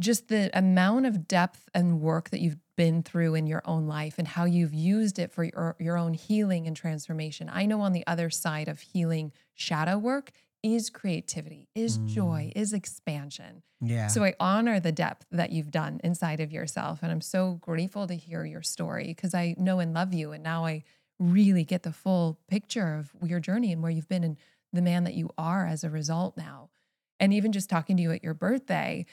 just the amount of depth and work that you've been through in your own life and how you've used it for your, your own healing and transformation. I know on the other side of healing shadow work is creativity, is mm. joy, is expansion. Yeah. So I honor the depth that you've done inside of yourself. And I'm so grateful to hear your story because I know and love you. And now I really get the full picture of your journey and where you've been and the man that you are as a result now. And even just talking to you at your birthday,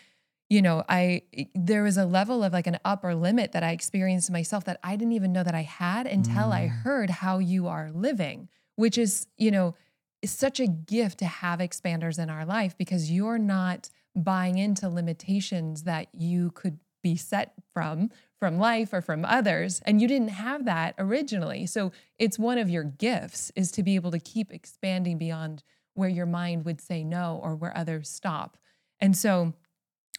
you know, I, there was a level of like an upper limit that I experienced myself that I didn't even know that I had until mm. I heard how you are living, which is, you know, is such a gift to have expanders in our life because you're not buying into limitations that you could be set from, from life or from others. And you didn't have that originally. So it's one of your gifts is to be able to keep expanding beyond where your mind would say no or where others stop. And so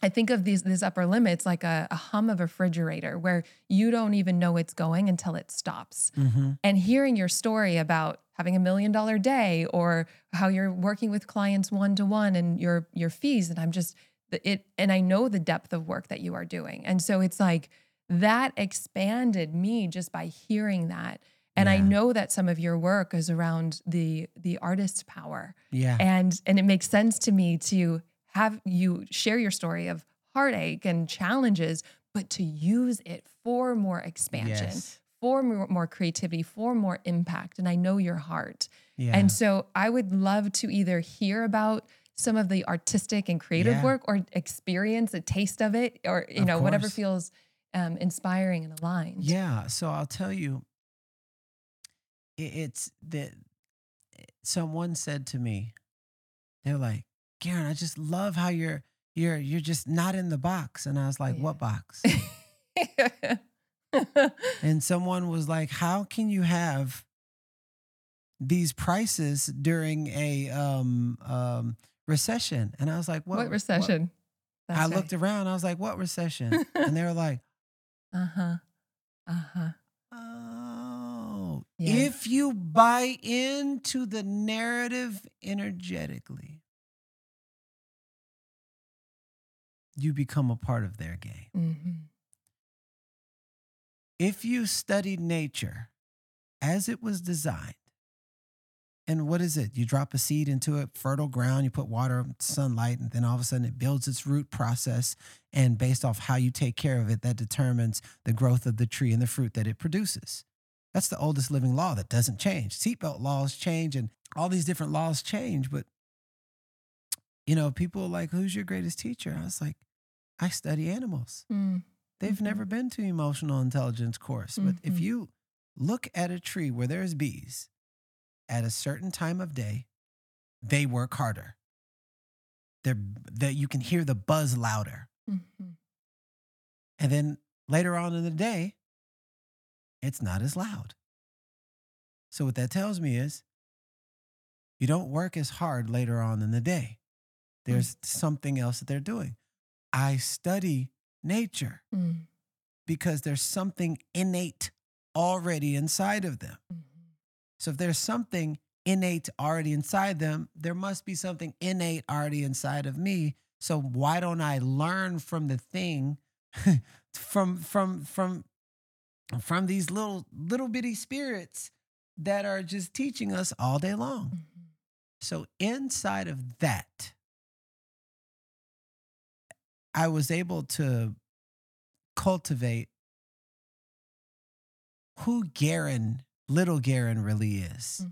I think of these this upper limits like a, a hum of a refrigerator where you don't even know it's going until it stops. Mm-hmm. And hearing your story about having a million dollar day or how you're working with clients one-to-one and your your fees, and I'm just, it, and I know the depth of work that you are doing. And so it's like that expanded me just by hearing that. And yeah. I know that some of your work is around the the artist power. Yeah. And and it makes sense to me to have you share your story of heartache and challenges, but to use it for more expansion, yes. for more, more creativity, for more impact. And I know your heart. Yeah. And so I would love to either hear about some of the artistic and creative yeah. work or experience a taste of it or, you of know, course. Whatever feels um, inspiring and aligned. Yeah. So I'll tell you, it's that someone said to me, they're like, Garrain, I just love how you're you're you're just not in the box. And I was like, yeah. what box? And someone was like, how can you have these prices during a um, um, recession? And I was like, what, what recession? What? I right. looked around. I was like, what recession? And they were like, uh-huh, uh-huh. Oh, yeah. If you buy into the narrative energetically, you become a part of their game. Mm-hmm. If you study nature as it was designed, and what is it? You drop a seed into a fertile ground, you put water, sunlight, and then all of a sudden it builds its root process. And based off how you take care of it, that determines the growth of the tree and the fruit that it produces. That's the oldest living law that doesn't change. Seatbelt laws change and all these different laws change. But, you know, people are like, who's your greatest teacher? I was like, I study animals. Mm. They've mm-hmm. never been to emotional intelligence course. Mm-hmm. But if you look at a tree where there's bees at a certain time of day, they work harder. They're, they're, you can hear the buzz louder. Mm-hmm. And then later on in the day, it's not as loud. So what that tells me is you don't work as hard later on in the day. There's mm. something else that they're doing. I study nature mm. because there's something innate already inside of them. Mm. So if there's something innate already inside them, there must be something innate already inside of me. So why don't I learn from the thing, from from from from these little little bitty spirits that are just teaching us all day long? Mm-hmm. So inside of that, I was able to cultivate who Garrain, little Garrain really is. Mm-hmm.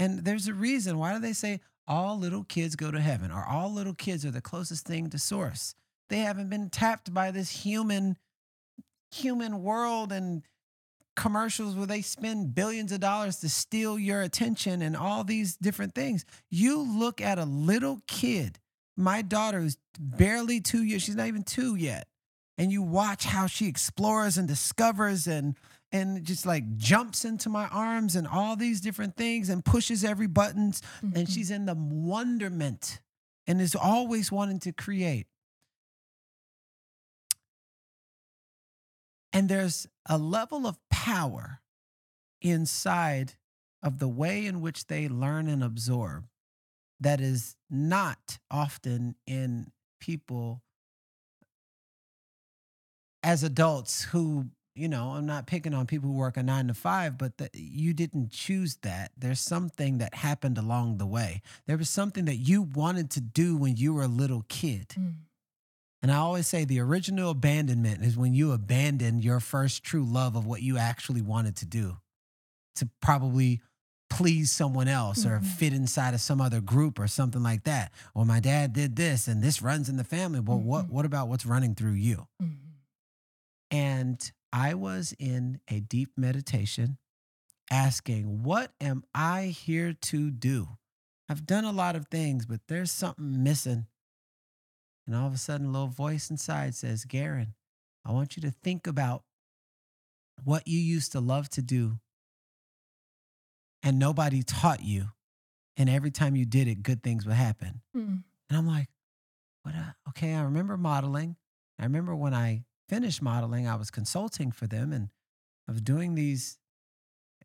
And there's a reason. Why do they say all little kids go to heaven, or all little kids are the closest thing to source? They haven't been tapped by this human, human world and commercials where they spend billions of dollars to steal your attention and all these different things. You look at a little kid, my daughter who's barely two years, she's not even two yet, and you watch how she explores and discovers and and just like jumps into my arms and all these different things and pushes every buttons, mm-hmm. and she's in the wonderment and is always wanting to create. And there's a level of power inside of the way in which they learn and absorb that is not often in people as adults who, you know, I'm not picking on people who work a nine to five, but the, you didn't choose that. There's something that happened along the way. There was something that you wanted to do when you were a little kid. Mm. And I always say the original abandonment is when you abandon your first true love of what you actually wanted to do, to probably please someone else mm-hmm. or fit inside of some other group or something like that. Well, my dad did this and this runs in the family. Well, mm-hmm. what, what about what's running through you? Mm-hmm. And I was in a deep meditation asking, what am I here to do? I've done a lot of things, but there's something missing. And all of a sudden, a little voice inside says, Garrain, I want you to think about what you used to love to do and nobody taught you. And every time you did it, good things would happen. Mm. And I'm like, what? A, okay, I remember modeling. I remember when I finished modeling, I was consulting for them and I was doing these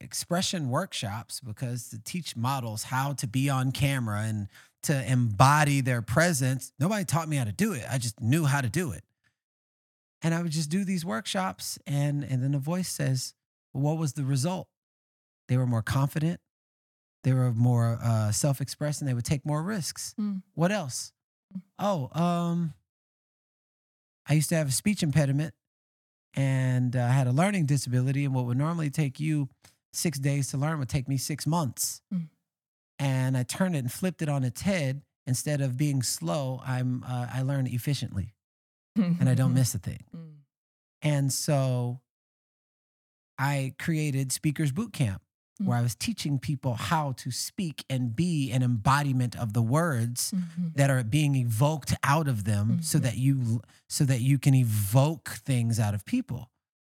expression workshops because to teach models how to be on camera and to embody their presence. Nobody taught me how to do it. I just knew how to do it. And I would just do these workshops. And, and then a voice says, what was the result? They were more confident. They were more uh, self-expressed and they would take more risks. Mm. What else? Oh, um, I used to have a speech impediment and I uh, had a learning disability. And what would normally take you six days to learn would take me six months. Mm. And I turned it and flipped it on its head. Instead of being slow, I'm uh, I learn efficiently, and I don't miss a thing. Mm. And so, I created Speakers Bootcamp, mm. where I was teaching people how to speak and be an embodiment of the words mm-hmm. that are being evoked out of them, mm-hmm. so that you so that you can evoke things out of people.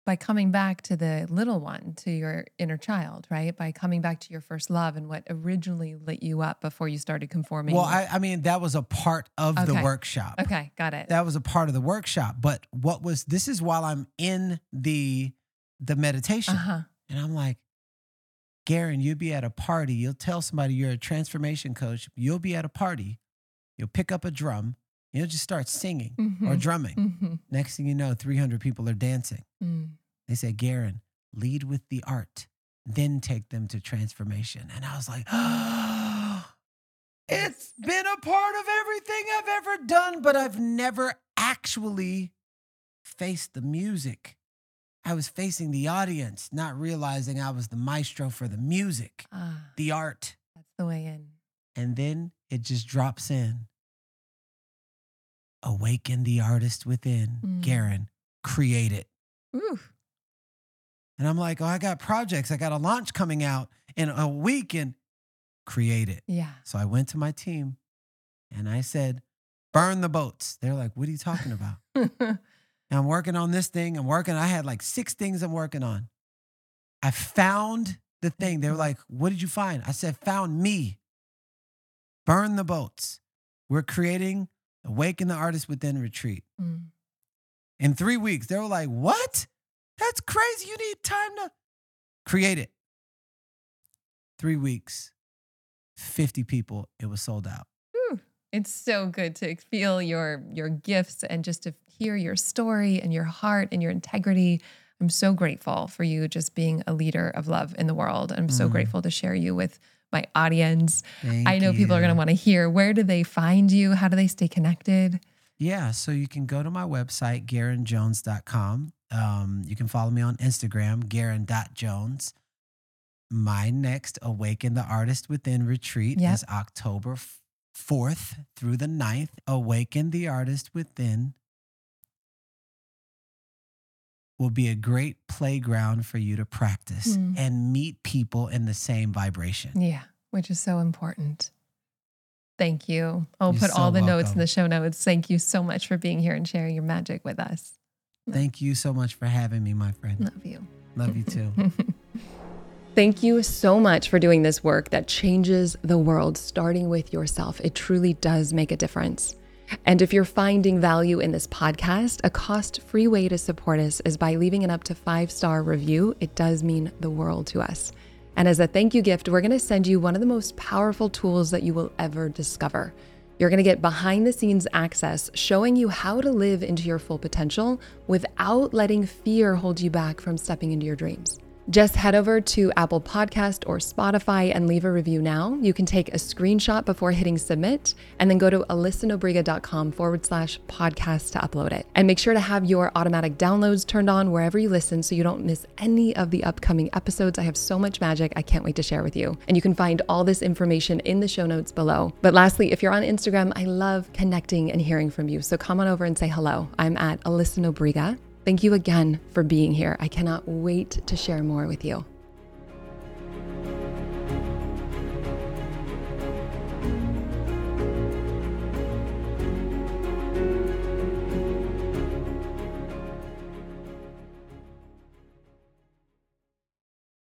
By coming back to the little one, to your inner child, right? By coming back to your first love and what originally lit you up before you started conforming. Well, I, I mean, that was a part of okay. the workshop. Okay, got it. That was a part of the workshop. But what was, this is while I'm in the the meditation. Uh-huh. And I'm like, Garrain, you'll be at a party. You'll tell somebody you're a transformation coach. You'll be at a party. You'll pick up a drum. You'll just start singing mm-hmm. or drumming. Mm-hmm. Next thing you know, three hundred people are dancing. Mm. They say, Garrain, lead with the art, then take them to transformation. And I was like, oh, it's been a part of everything I've ever done, but I've never actually faced the music. I was facing the audience, not realizing I was the maestro for the music, ah, the art. That's the way in. And then it just drops in. Awaken the Artist Within. Mm. Garrain, create it. Ooh. And I'm like, oh, I got projects. I got a launch coming out in a week, and create it. Yeah. So I went to my team and I said, burn the boats. They're like, what are you talking about? And I'm working on this thing. I'm working. I had like six things I'm working on. I found the thing. They were like, what did you find? I said, found me. Burn the boats. We're creating Awaken the Artist Within retreat. Mm. In three weeks, they were like, what? That's crazy. You need time to create it. Three weeks, fifty people. It was sold out. Ooh, it's so good to feel your your gifts and just to hear your story and your heart and your integrity. I'm so grateful for you just being a leader of love in the world. I'm so mm. grateful to share you with my audience. Thank I know you. People are going to want to hear, where do they find you? How do they stay connected? Yeah, so you can go to my website, garrain jones dot com. Um, you can follow me on Instagram, garrain dot jones. My next Awaken the Artist Within retreat yep. is October fourth through the ninth. Awaken the Artist Within will be a great playground for you to practice mm. and meet people in the same vibration. Yeah, which is so important. Thank you. I'll You're put so all the welcome. Notes in the show notes. Thank you so much for being here and sharing your magic with us. Thank you so much for having me, my friend. Love you. Love you too. Thank you so much for doing this work that changes the world, starting with yourself. It truly does make a difference. And if you're finding value in this podcast, a cost-free way to support us is by leaving an up to five-star review. It does mean the world to us. And as a thank you gift, we're going to send you one of the most powerful tools that you will ever discover. You're going to get behind-the-scenes access showing you how to live into your full potential without letting fear hold you back from stepping into your dreams. Just head over to Apple Podcast or Spotify and leave a review now. You can take a screenshot before hitting submit and then go to alyssanobriga.com forward slash podcast to upload it. And make sure to have your automatic downloads turned on wherever you listen so you don't miss any of the upcoming episodes. I have so much magic I can't wait to share with you. And you can find all this information in the show notes below. But lastly, if you're on Instagram, I love connecting and hearing from you. So come on over and say hello. I'm at Alyssa Nobriga. Thank you again for being here. I cannot wait to share more with you.